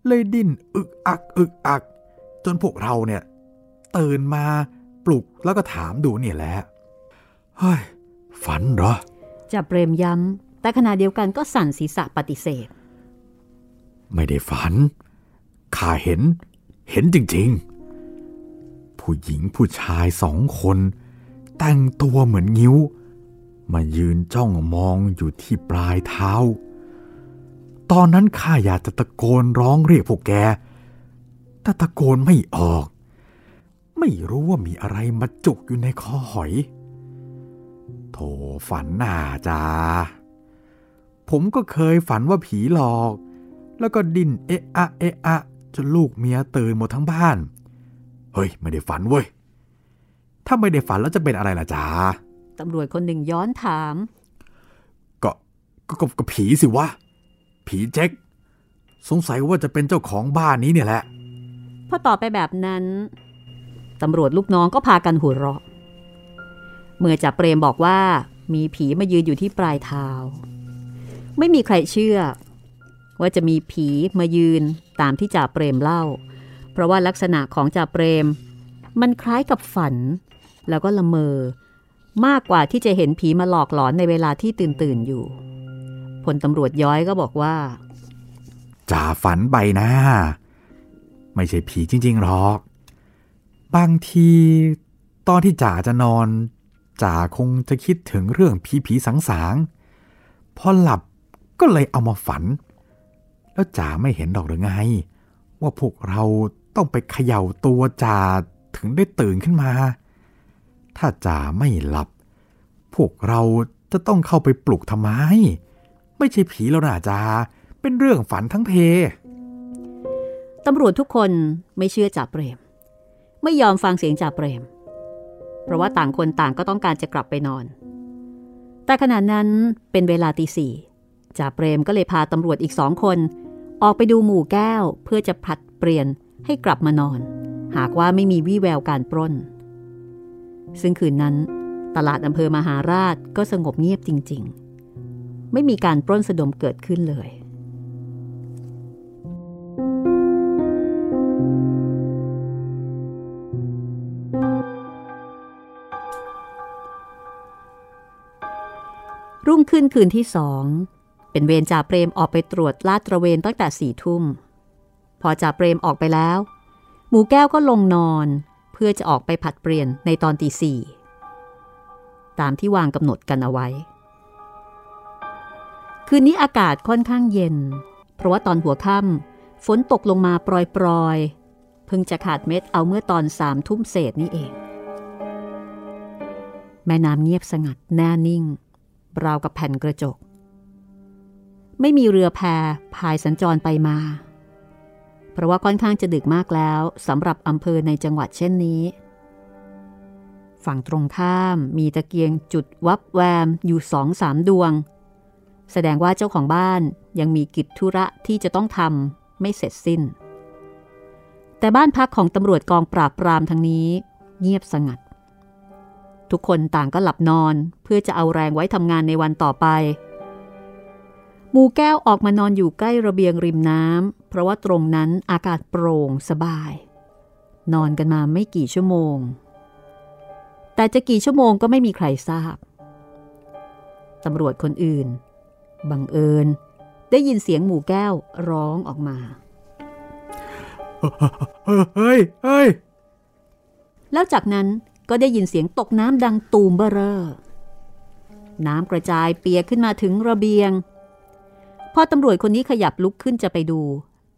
เลยดิ้นอึกอักอึกอักจนพวกเราเนี่ยตื่นมาปลุกแล้วก็ถามดูเนี่ยแหละเฮ้ยฝันเหรอจ่าเปรมย้ำแต่ขณะเดียวกันก็สั่นศีรษะปฏิเสธไม่ได้ฝันข้าเห็นเห็นจริงๆผู้หญิงผู้ชายสองคนแต่งตัวเหมือนงิ้วมายืนจ้องมองอยู่ที่ปลายเท้าตอนนั้นข้าอยากจะตะโกนร้องเรียกพวกแกแต่ตะโกนไม่ออกไม่รู้ว่ามีอะไรมาจุกอยู่ในคอหอยโถฝันน่าจ้าผมก็เคยฝันว่าผีหลอก แล้วก็ดิ้นเอะอะเอะอะจนลูกเมียตื่นหมดทั้งบ้านเฮ้ยไม่ได้ฝันเว้ยถ้าไม่ได้ฝันแล้วจะเป็นอะไรล่ะจ๊ะตำรวจคนหนึ่งย้อนถามก็ก็ก็ผีสิวะผีเจ๊กสงสัยว่าจะเป็นเจ้าของบ้านนี้เนี่ยแหละพอตอบไปแบบนั้นตำรวจลูกน้องก็พากันหัวเราะเมื่อจ่าเปรมบอกว่ามีผีมายืนอยู่ที่ปลายเท้าไม่มีใครเชื่อว่าจะมีผีมายืนตามที่จ่าเปรมเล่าเพราะว่าลักษณะของจ่าเปรมมันคล้ายกับฝันแล้วก็ละเมอมากกว่าที่จะเห็นผีมาหลอกหลอนในเวลาที่ตื่นตื่นอยู่พลตำรวจย้อยก็บอกว่าจ่าฝันไปนะไม่ใช่ผีจริงๆหรอกบางทีตอนที่จ่าจะนอนจ่าคงจะคิดถึงเรื่องผีผีสางสางพอหลับก็เลยเอามาฝันแล้วจ่าไม่เห็นหรอกหรือไงว่าพวกเราต้องไปเขย่าตัวจ่าถึงได้ตื่นขึ้นมาถ้าจ่าไม่หลับพวกเราจะต้องเข้าไปปลุกทำไมไม่ใช่ผีแล้วนะจ่าเป็นเรื่องฝันทั้งเพตำรวจทุกคนไม่เชื่อจ่าเปรมไม่ยอมฟังเสียงจ่าเปรมเพราะว่าต่างคนต่างก็ต้องการจะกลับไปนอนแต่ขณะนั้นเป็นเวลาตีสี่จ่าเปรมก็เลยพาตำรวจอีกสองคนออกไปดูหมู่แก้วเพื่อจะผลัดเปลี่ยนให้กลับมานอนหากว่าไม่มีวี่แววการปล้นซึ่งคืนนั้นตลาดอำเภอมหาราชก็สงบเงียบจริงๆไม่มีการปล้นสะดมเกิดขึ้นเลยรุ่งขึ้นคืนที่สองเป็นเวรจ่าเปรมออกไปตรวจลาดตระเวนตั้งแต่สี่ทุ่มพอจ่าเปรมออกไปแล้วหมูแก้วก็ลงนอนเพื่อจะออกไปผัดเปลี่ยนในตอนตีสี่ตามที่วางกำหนดกันเอาไว้คืนนี้อากาศค่อนข้างเย็นเพราะว่าตอนหัวค่ำฝนตกลงมาปรอยๆเพิ่งจะขาดเม็ดเอาเมื่อตอนสามทุ่มเศษนี่เองแม่น้ำเงียบสงัดแน่นิ่งราวกับแผ่นกระจกไม่มีเรือแพพายสัญจรไปมาเพราะว่าค่อนข้างจะดึกมากแล้วสำหรับอำเภอในจังหวัดเช่นนี้ฝั่งตรงข้ามมีตะเกียงจุดวับแวมอยู่สองสามดวงแสดงว่าเจ้าของบ้านยังมีกิจธุระที่จะต้องทำไม่เสร็จสิ้นแต่บ้านพักของตำรวจกองปราบปรามทางนี้เงียบสงัดทุกคนต่างก็หลับนอนเพื่อจะเอาแรงไว้ทำงานในวันต่อไปหมูแก้วออกมานอนอยู่ใกล้ระเบียงริมน้ำเพราะว่าตรงนั้นอากาศโปร่งสบายนอนกันมาไม่กี่ชั่วโมงแต่จะกี่ชั่วโมงก็ไม่มีใครทราบตำรวจคนอื่นบังเอิญได้ยินเสียงหมูแก้วร้องออกมาเฮ้ยเฮ้ยแล้วจากนั้นก็ได้ยินเสียงตกน้ำดังตูมเบ้อเร่อน้ำกระจายเปียกขึ้นมาถึงระเบียงพอตำรวจคนนี้ขยับลุกขึ้นจะไปดู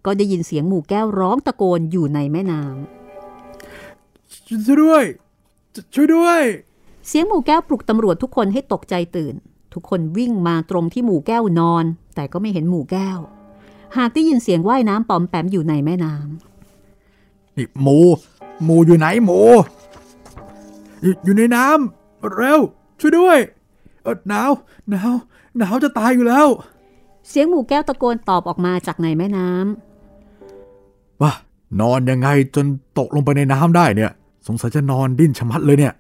ก็ได้ยินเสียงหมู่แก้วร้องตะโกนอยู่ในแม่น้ำช่วยด้วยช่วยด้วยเสียงหมู่แก้วปลุกตำรวจทุกคนให้ตกใจตื่นทุกคนวิ่งมาตรงที่หมู่แก้วนอนแต่ก็ไม่เห็นหมู่แก้วหากได้ยินเสียงว่ายน้ำปอมแปมอยู่ในแม่น้ำนี่หมูหมูอยู่ไหนหมูอยู่ในน้ำเร็วช่วยด้วยเอิดหนาวหนาวหนาวจะตายอยู่แล้วเสียงหมูแก้วตะโกนตอบออกมาจากในแม่น้ำว่านอนยังไงจนตกลงไปในน้ำได้เนี่ยสงสัยจะนอนดิ้นชะมัดเลยเนี่ย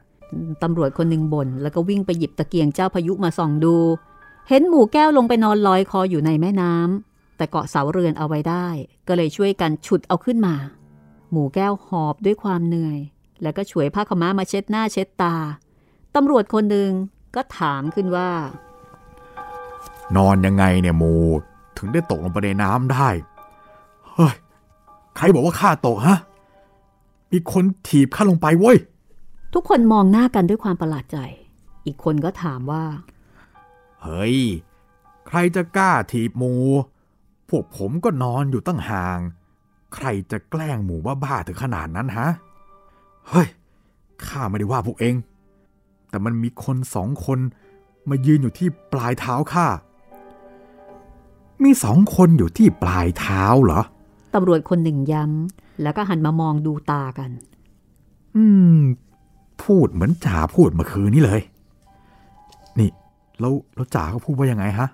ตำรวจคนหนึ่งบ่นแล้วก็วิ่งไปหยิบตะเกียงเจ้าพายุมาส่องดูเห็นหมูแก้วลงไปนอนลอยคออยู่ในแม่น้ำแต่เกาะเสาเรือนเอาไว้ได้ก็เลยช่วยกันฉุดเอาขึ้นมาหมูแก้วหอบด้วยความเหนื่อยแล้วก็ฉวยผ้าขม้ามาเช็ดหน้าเช็ดตาตำรวจคนหนึ่งก็ถามขึ้นว่านอนยังไงเนี่ยหมูถึงได้ตกลงไปในน้ำได้เฮ้ยใครบอกว่าข้าตกฮะมีคนถีบข้าลงไปเว้ยทุกคนมองหน้ากันด้วยความประหลาดใจอีกคนก็ถามว่าเฮ้ยใครจะกล้าถีบหมูพวกผมก็นอนอยู่ตั้งห่างใครจะแกล้งหมูบ้าๆถึงขนาดนั้นฮะเฮ้ยข้าไม่ได้ว่าพวกเองแต่มันมีคนสองคนมายืนอยู่ที่ปลายเท้าข้า มีสองคนอยู่ที่ปลายเท้าเหรอตำรวจคนหนึ่งย้ำแล้วก็หันมามองดูตากันอืมพูดเหมือนจ่าพูดเมื่อคืนนี้เลยนี่แล้วแล้วจ่าเขาพูดว่ายังไงฮะ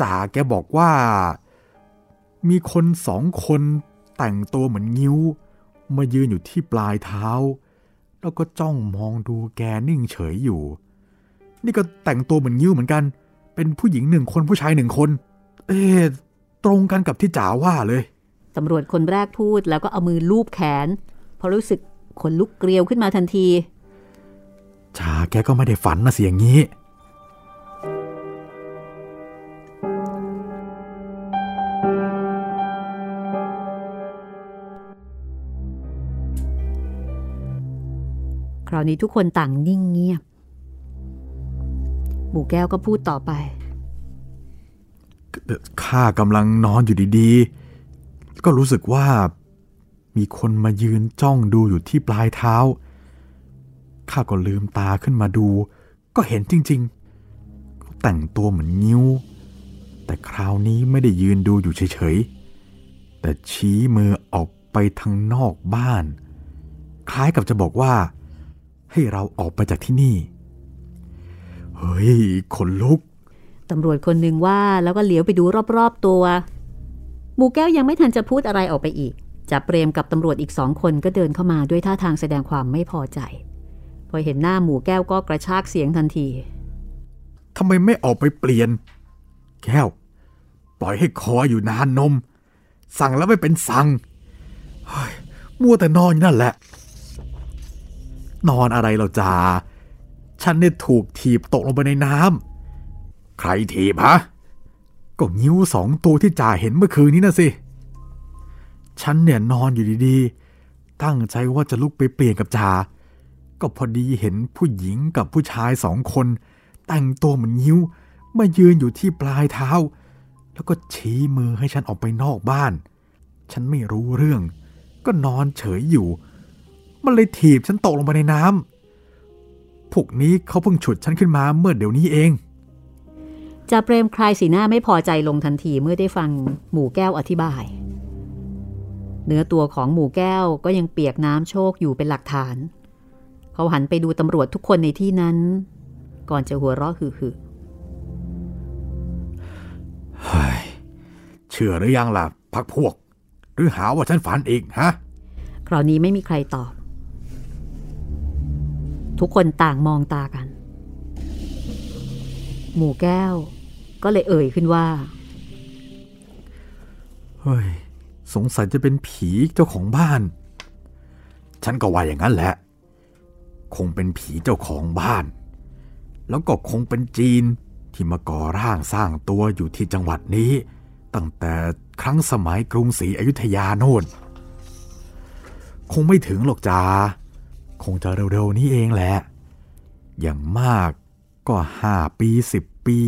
จ่าแกบอกว่ามีคนสองคนแต่งตัวเหมือนงิ้วมายืนอยู่ที่ปลายเท้าแล้วก็จ้องมองดูแกนิ่งเฉยอยู่นี่ก็แต่งตัวเหมือนงิ้วเหมือนกันเป็นผู้หญิงหนึ่งคนผู้ชายหนึ่งคนเอ๊ะตรงกันกับที่จ๋าว่าเลยตำรวจคนแรกพูดแล้วก็เอามือลูบแขนพอรู้สึกขนลุกเกลียวขึ้นมาทันทีจ๋าแกก็ไม่ได้ฝันนะเสียงนี้คราวนี้ทุกคนต่างนิ่งเงียบหมู่แก้วก็พูดต่อไปข้ากำลังนอนอยู่ดีๆก็รู้สึกว่ามีคนมายืนจ้องดูอยู่ที่ปลายเท้าข้าก็ลืมตาขึ้นมาดูก็เห็นจริงๆเขาแต่งตัวเหมือนงิ้วแต่คราวนี้ไม่ได้ยืนดูอยู่เฉยๆแต่ชี้มือออกไปทางนอกบ้านคล้ายกับจะบอกว่าให้เราออกไปจากที่นี่เฮ้ยขนลุกตำรวจคนหนึ่งว่าแล้วก็เหลียวไปดูรอบๆตัวหมู่แก้วยังไม่ทันจะพูดอะไรออกไปอีกจ่าเปรมกับตำรวจอีกสองคนก็เดินเข้ามาด้วยท่าทางแสดงความไม่พอใจพอเห็นหน้าหมู่แก้วก็กระชากเสียงทันทีทำไมไม่ออกไปเปลี่ยนแก้วปล่อยให้คออยู่นานนมสั่งแล้วไม่เป็นสั่งมัวแต่นอนนั่นแหละนอนอะไรเราจ่าฉันเนี่ยถูกถีบตกลงไปในน้ำใครถีบฮะก็งิ้วสองตัวที่จ่าเห็นเมื่อคืนนี้นะสิฉันเนี่ยนอนอยู่ดีๆตั้งใจว่าจะลุกไปเปลี่ยนกับจ่าก็พอดีเห็นผู้หญิงกับผู้ชายสองคนแต่งตัวเหมือนงิ้วมายืนอยู่ที่ปลายเท้าแล้วก็ชี้มือให้ฉันออกไปนอกบ้านฉันไม่รู้เรื่องก็นอนเฉยอยู่มันเลยถีบฉันตกลงไปในน้ำพวกนี้เขาเพิ่งฉุดฉันขึ้นมาเมื่อเดี๋ยวนี้เองจ่าเปรมคลายสีหน้าไม่พอใจลงทันทีเมื่อได้ฟังหมู่แก้วอธิบายเนื้อตัวของหมู่แก้วก็ยังเปียกน้ำโชกอยู่เป็นหลักฐานเขาหันไปดูตำรวจทุกคนในที่นั้นก่อนจะหัวเราะฮือๆเฮ้ยเชื่อหรือยังล่ะพักพวกหรือหาว่าฉันฝันอีกฮะคราวนี้ไม่มีใครตอบทุกคนต่างมองตากันหมู่แก้วก็เลยเอ่ยขึ้นว่าเฮ้ยสงสัยจะเป็นผีเจ้าของบ้านฉันก็ว่าอย่างนั้นแหละคงเป็นผีเจ้าของบ้านแล้วก็คงเป็นจีนที่มาก่อร่างสร้างตัวอยู่ที่จังหวัดนี้ตั้งแต่ครั้งสมัยกรุงศรีอยุธยาโน่นคงไม่ถึงหรอกจ้าคงจะเร็วๆนี้เองแหละอย่างมากก็ห้าปีสิบปี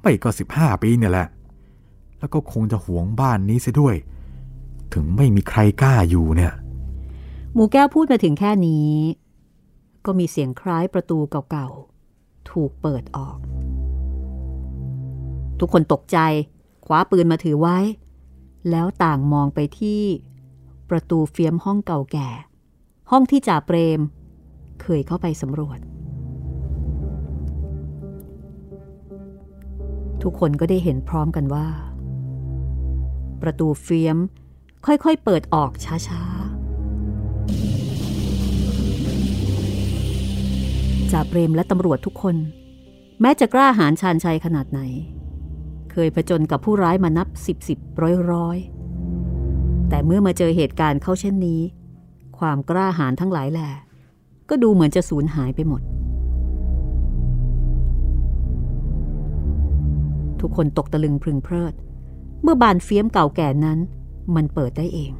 ไม่ก็สิบห้าปีเนี่ยแหละแล้วก็คงจะหวงบ้านนี้เสียด้วยถึงไม่มีใครกล้าอยู่เนี่ยหมู่แก้วพูดมาถึงแค่นี้ก็มีเสียงคล้ายประตูเก่าๆถูกเปิดออกทุกคนตกใจคว้าปืนมาถือไว้แล้วต่างมองไปที่ประตูเฟี้ยมห้องเก่าแก่ห้องที่จ่าเปรมเคยเข้าไปสำรวจทุกคนก็ได้เห็นพร้อมกันว่าประตูเฟี้ยมค่อยๆเปิดออกช้าๆจ่าเปรมและตำรวจทุกคนแม้จะกล้าหาญชาญชัยขนาดไหนเคยผจญกับผู้ร้ายมานับสิบสิบร้อยๆแต่เมื่อมาเจอเหตุการณ์เข้าเช่นนี้ความกล้าหาญทั้งหลายแหล่ก็ดูเหมือนจะสูญหายไปหมดทุกคนตกตะลึงพรึงเพลิดเมื่อบานเฟี้ยมเก่าแก่นั้นมันเปิดได้เอง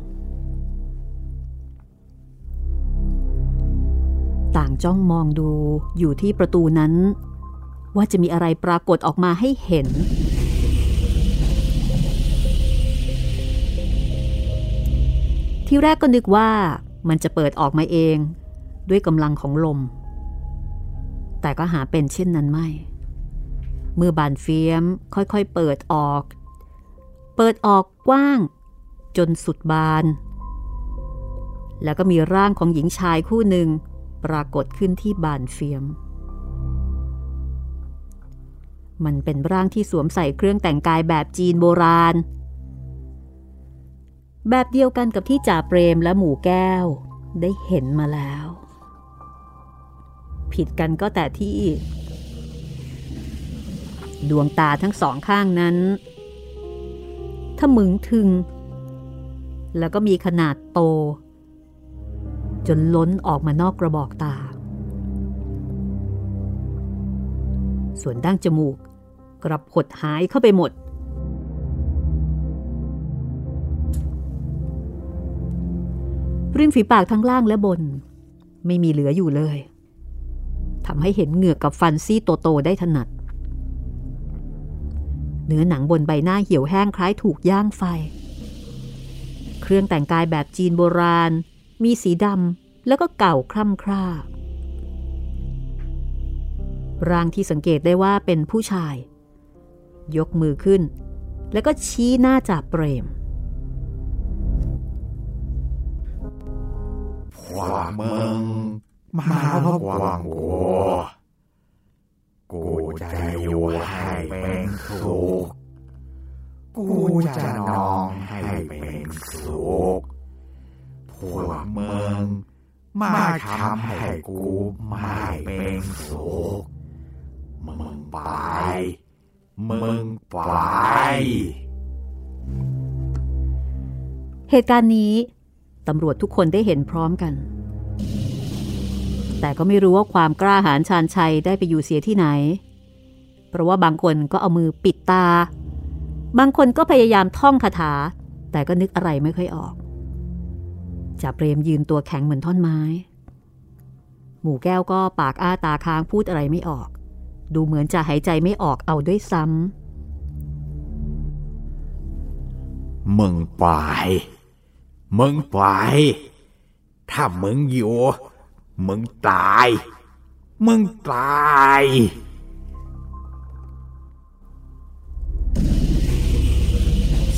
ต่างจ้องมองดูอยู่ที่ประตูนั้นว่าจะมีอะไรปรากฏออกมาให้เห็นที่แรกก็นึกว่ามันจะเปิดออกมาเองด้วยกำลังของลมแต่ก็หาเป็นเช่นนั้นไม่ มือบานเฟี้ยมค่อยๆเปิดออกเปิดออกกว้างจนสุดบานแล้วก็มีร่างของหญิงชายคู่หนึ่งปรากฏขึ้นที่บานเฟียมมันเป็นร่างที่สวมใส่เครื่องแต่งกายแบบจีนโบราณแบบเดียวกันกับที่จ่าเปรมและหมู่แก้วได้เห็นมาแล้วผิดกันก็แต่ที่ดวงตาทั้งสองข้างนั้นทะมึงทึงแล้วก็มีขนาดโตจนล้นออกมานอกกระบอกตาส่วนดั้งจมูกกลับหดหายเข้าไปหมดริมฝีปากทั้งล่างและบนไม่มีเหลืออยู่เลยทำให้เห็นเหงือกกับฟันซี่โตๆได้ถนัดเนื้อหนังบนใบหน้าเหี่ยวแห้งคล้ายถูกย่างไฟเครื่องแต่งกายแบบจีนโบราณมีสีดำแล้วก็เก่าคร่ำคร่าร่างที่สังเกตได้ว่าเป็นผู้ชายยกมือขึ้นแล้วก็ชี้หน้าจ่าเปรมพวกมึงมาพบกวางกูกูจะอยู่ให้เป็นสุขกูจะนอนให้เป็นสุขพวกมึงมาทำให้กูไม่เป็นสุขมึงไปมึงไปเหตุการณ์นี้ตำรวจทุกคนได้เห็นพร้อมกันแต่ก็ไม่รู้ว่าความกล้าหาญชาญชัยได้ไปอยู่เสียที่ไหนเพราะว่าบางคนก็เอามือปิดตาบางคนก็พยายามท่องคาถาแต่ก็นึกอะไรไม่ค่อยออกจ่าเปรมยืนตัวแข็งเหมือนท่อนไม้หมู่แก้วก็ปากอ้าตาค้างพูดอะไรไม่ออกดูเหมือนจะหายใจไม่ออกเอาด้วยซ้ำมึงไปมึงไปถ้ามึงอยู่มึงตายมึงตาย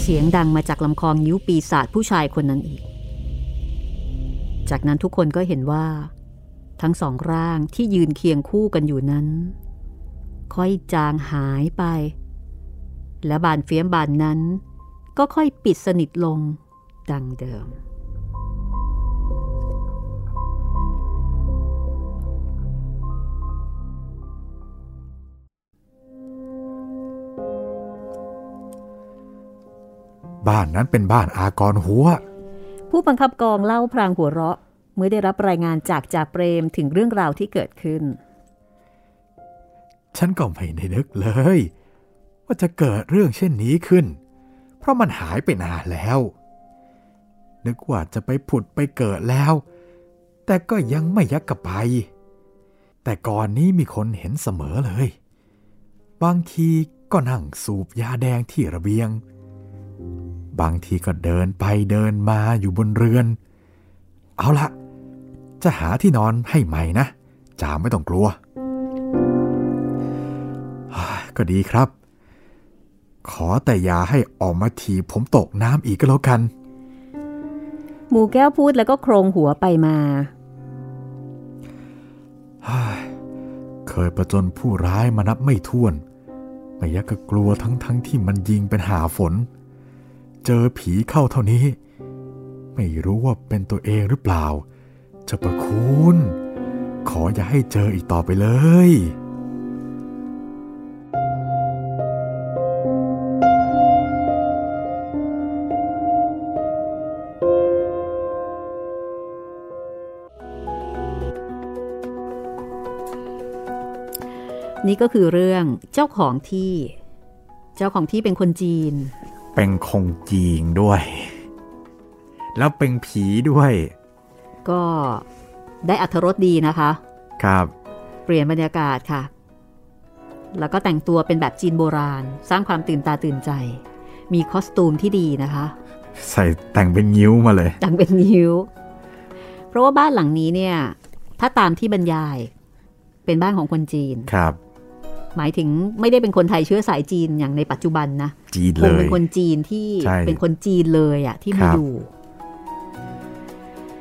เสียงดังมาจากลำคอนิ้วปีศาจผู้ชายคนนั้นอีกจากนั้นทุกคนก็เห็นว่าทั้งสองร่างที่ยืนเคียงคู่กันอยู่นั้นค่อยจางหายไปและบานเฟี้ยมบานนั้นก็ค่อยปิดสนิทลงดังเดิมบ้านนั้นเป็นบ้านอากรหัวผู้บังคับกองเล่าพลางหัวเราะเมื่อได้รับรายงานจากจ่าเปรมถึงเรื่องราวที่เกิดขึ้นฉันก็ไม่ได้นึกเลยว่าจะเกิดเรื่องเช่นนี้ขึ้นเพราะมันหายไปนานแล้วนึกว่าจะไปผุดไปเกิดแล้วแต่ก็ยังไม่ยักกะไปแต่ก่อนนี้มีคนเห็นเสมอเลยบางทีก็นั่งสูบยาแดงที่ระเบียงบางทีก็เดินไปเดินมาอยู่บนเรือนเอาละจะหาที่นอนให้ใหม่นะจ๋าไม่ต้องกลัวก็ดีครับขอแต่อย่าให้ออกมาทีผมตกน้ำอีกก็แล้วกันหมู่แก้วพูดแล้วก็โครงหัวไปมาเคยประจนผู้ร้ายมานับไม่ถ้วนไม่ยักก็กลัวทั้งๆ ท, ที่มันยิงเป็นหาฝนเจอผีเข้าเท่านี้ไม่รู้ว่าเป็นตัวเองหรือเปล่าเจ้าประคุณขออย่าให้เจออีกต่อไปเลยนี่ก็คือเรื่องเจ้าของที่เจ้าของที่เป็นคนจีนเป็นคงจีนด้วยแล้วเป็นผีด้วยก็ได้อรรถรสดีนะคะครับเปลี่ยนบรรยากาศค่ะแล้วก็แต่งตัวเป็นแบบจีนโบราณสร้างความตื่นตาตื่นใจมีคอสตูมที่ดีนะคะใส่แต่งเป็นยิ้วมาเลยแต่งเป็นยิ้วเพราะว่าบ้านหลังนี้เนี่ยถ้าตามที่บรรยายเป็นบ้านของคนจีนครับ หมายถึงไม่ได้เป็นคนไทยเชื้อสายจีนอย่างในปัจจุบันนะจีนเลยเป็นคนจีนที่เป็นคนจีนเลยอ่ะที่มาอยู่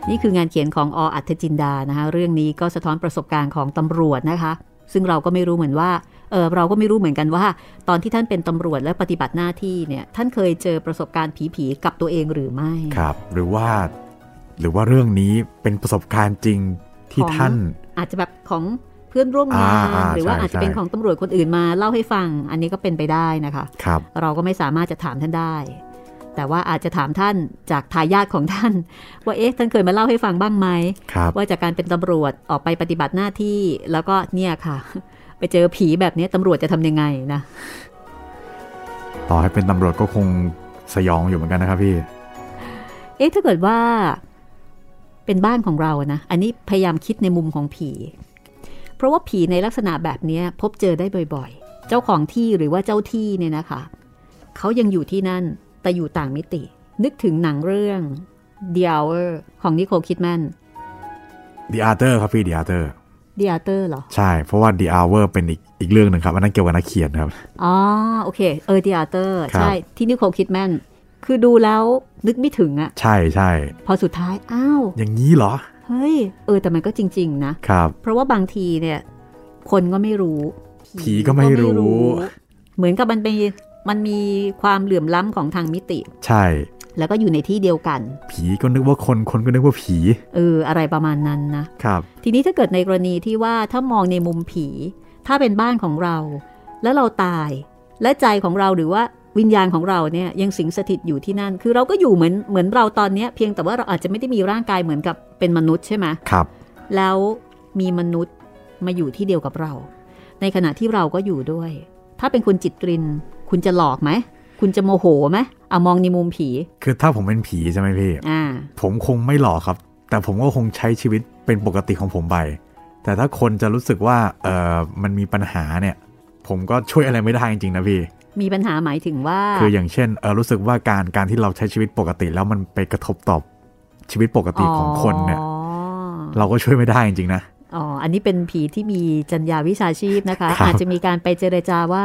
นี่คืองานเขียนของอ.อัธจินดานะคะเรื่องนี้ก็สะท้อนประสบการณ์ของตำรวจนะคะซึ่งเราก็ไม่รู้เหมือนว่าเออเราก็ไม่รู้เหมือนกันว่าตอนที่ท่านเป็นตำรวจและปฏิบัติหน้าที่เนี่ยท่านเคยเจอประสบการณ์ผีๆกับตัวเองหรือไม่ครับหรือว่าหรือว่าเรื่องนี้เป็นประสบการณ์จริงที่ท่านอาจจะแบบของเพื่อนร่วมงานหรือว่าอาจจะเป็นของตำรวจคนอื่นมาเล่าให้ฟังอันนี้ก็เป็นไปได้นะคะครับเราก็ไม่สามารถจะถามท่านได้แต่ว่าอาจจะถามท่านจากทายาทของท่านว่าเอ๊ะท่านเคยมาเล่าให้ฟังบ้างไหมว่าจากการเป็นตำรวจออกไปปฏิบัติหน้าที่แล้วก็เนี่ยค่ะไปเจอผีแบบนี้ตำรวจจะทำยังไงนะต่อให้เป็นตำรวจก็คงสยองอยู่เหมือนกันนะครับพี่เอ๊ะถ้าเกิดว่าเป็นบ้านของเรานะอันนี้พยายามคิดในมุมของผีเพราะว่าผีในลักษณะแบบนี้พบเจอได้บ่อยๆเจ้าของที่หรือว่าเจ้าที่เนี่ยนะคะเขายังอยู่ที่นั่นแต่อยู่ต่างมิตินึกถึงหนังเรื่อง The Hour ของนิโคล คิดแมน The Other ครับพี่ The Other The Other เหรอใช่เพราะว่า The Hour เป็นอีกอีกเรื่องนึงครับอันนั้นเกี่ยวกับนักเขียนครับอ๋อโอเคเออ The Other ใช่ที่นิโคล คิดแมนคือดูแล้วนึกไม่ถึงอ่ะใช่ใช่พอสุดท้ายอ้าวอย่างนี้เหรอเฮ้ยเออแต่มันก็จริงๆนะครับเพราะว่าบางทีเนี่ยคนก็ไม่รู้ผีก็ไม่รู้เหมือนกับมันเป็นมันมีความเหลื่อมล้ำของทางมิติใช่แล้วก็อยู่ในที่เดียวกันผีก็นึกว่าคนคนก็นึกว่าผีเอออะไรประมาณนั้นนะครับทีนี้ถ้าเกิดในกรณีที่ว่าถ้ามองในมุมผีถ้าเป็นบ้านของเราแล้วเราตายและใจของเราหรือว่าวิญญาณของเราเนี่ยยังสิงสถิตอยู่ที่นั่นคือเราก็อยู่เหมือนเหมือนเราตอนนี้เพียงแต่ว่าเราอาจจะไม่ได้มีร่างกายเหมือนกับเป็นมนุษย์ใช่ไหมครับแล้วมีมนุษย์มาอยู่ที่เดียวกับเราในขณะที่เราก็อยู่ด้วยถ้าเป็นคุณจิตกรินคุณจะหลอกไหมคุณจะโมโหไหมเอามองในมุมผีคือถ้าผมเป็นผีใช่ไหมพี่ผมคงไม่หลอกครับแต่ผมก็คงใช้ชีวิตเป็นปกติของผมไปแต่ถ้าคนจะรู้สึกว่าเออมันมีปัญหาเนี่ยผมก็ช่วยอะไรไม่ได้จริงๆนะพี่มีปัญหาหมายถึงว่าคืออย่างเช่นเออรู้สึกว่าการการที่เราใช้ชีวิตปกติแล้วมันไปกระทบต่อชีวิตปกติของคนเนี่ยเราก็ช่วยไม่ได้จริงๆนะอ๋ออันนี้เป็นผีที่มีจรรยาวิชาชีพนะคะอาจจะมีการไปเจรจาว่า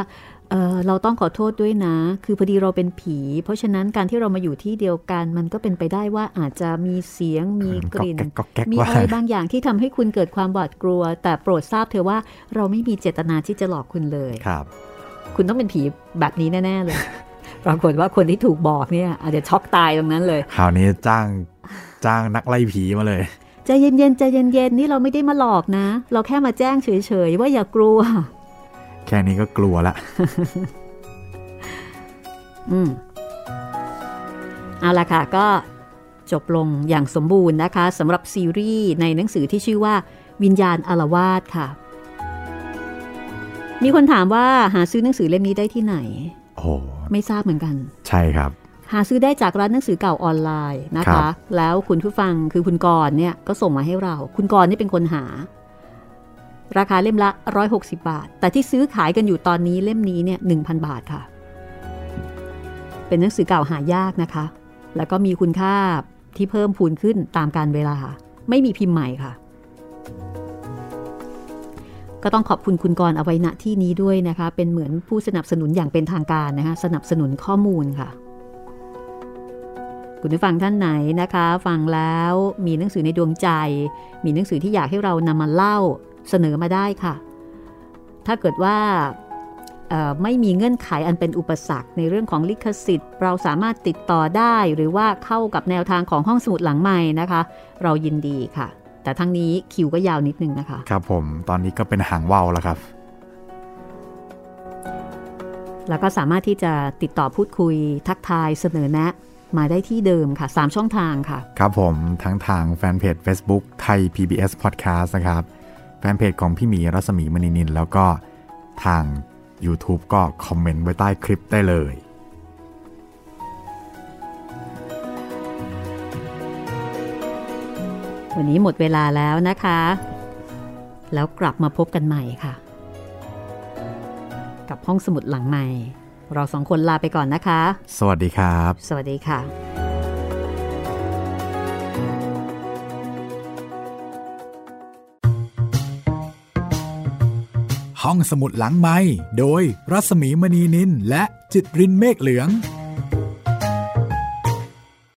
เออเราต้องขอโทษด้วยนะคือพอดีเราเป็นผีเพราะฉะนั้นการที่เรามาอยู่ที่เดียวกันมันก็เป็นไปได้ว่าอาจจะมีเสียงมีกลิ่นมีอะไรบางอย่างที่ทำให้คุณเกิดความหวาดกลัวแต่โปรดทราบเถอะว่าเราไม่มีเจตนาที่จะหลอกคุณเลยครับคุณต้องเป็นผีแบบนี้แน่ๆเลยปรากฏว่าคนที่ถูกบอกเนี่ยอาจจะช็อกตายตรงนั้นเลยคราวนี้จ้างจ้างนักไล่ผีมาเลยใจเย็นๆใจเย็นๆนี่เราไม่ได้มาหลอกนะเราแค่มาแจ้งเฉยๆว่าอย่ากลัวแค่นี้ก็กลัวละ อืมเอาล่ะค่ะก็จบลงอย่างสมบูรณ์นะคะสำหรับซีรีส์ในหนังสือที่ชื่อว่าวิญญาณอาละวาดค่ะมีคนถามว่าหาซื้อหนังสือเล่มนี้ได้ที่ไหนโอ้ไม่ทราบเหมือนกันใช่ครับหาซื้อได้จากร้านหนังสือเก่าออนไลน์นะคะแล้วคุณผู้ฟังคือคุณกรณ์เนี่ยก็ส่งมาให้เราคุณกรณ์นี่เป็นคนหาราคาเล่มละหนึ่งร้อยหกสิบบาทแต่ที่ซื้อขายกันอยู่ตอนนี้เล่มนี้เนี่ย หนึ่งพันบาทค่ะเป็นหนังสือเก่าหายากนะคะแล้วก็มีคุณค่าที่เพิ่มพูนขึ้นตามกาลเวลาไม่มีพิมพ์ใหม่ค่ะก็ต้องขอบคุณคุณกรณ์เอาไว้ณที่นี้ด้วยนะคะเป็นเหมือนผู้สนับสนุนอย่างเป็นทางการนะคะสนับสนุนข้อมูลค่ะคุณผู้ฟังท่านไหนนะคะฟังแล้วมีหนังสือในดวงใจมีหนังสือที่อยากให้เรานำมาเล่าเสนอมาได้ค่ะถ้าเกิดว่าไม่มีเงื่อนไขอันเป็นอุปสรรคในเรื่องของลิขสิทธิ์เราสามารถติดต่อได้หรือว่าเข้ากับแนวทางของห้องสมุดหลังใหม่นะคะเรายินดีค่ะแต่ทั้งนี้คิวก็ยาวนิดนึงนะคะครับผมตอนนี้ก็เป็นหางว่าวแล้วครับแล้วก็สามารถที่จะติดต่อพูดคุยทักทายเสนอแนะมาได้ที่เดิมค่ะสามช่องทางค่ะครับผมทั้งทางแฟนเพจ Facebook ไทย พี บี เอส Podcast นะครับแฟนเพจของพี่หมีรัศมีมณีนินแล้วก็ทาง YouTube ก็คอมเมนต์ไว้ใต้คลิปได้เลยวันนี้หมดเวลาแล้วนะคะแล้วกลับมาพบกันใหม่ค่ะกับห้องสมุดหลังใหม่เราสองคนลาไปก่อนนะคะสวัสดีครับสวัสดีค่ะ ห้องสมุดหลังไมค์โดยรัศมีมณีนินและจิตรินเมฆเหลือง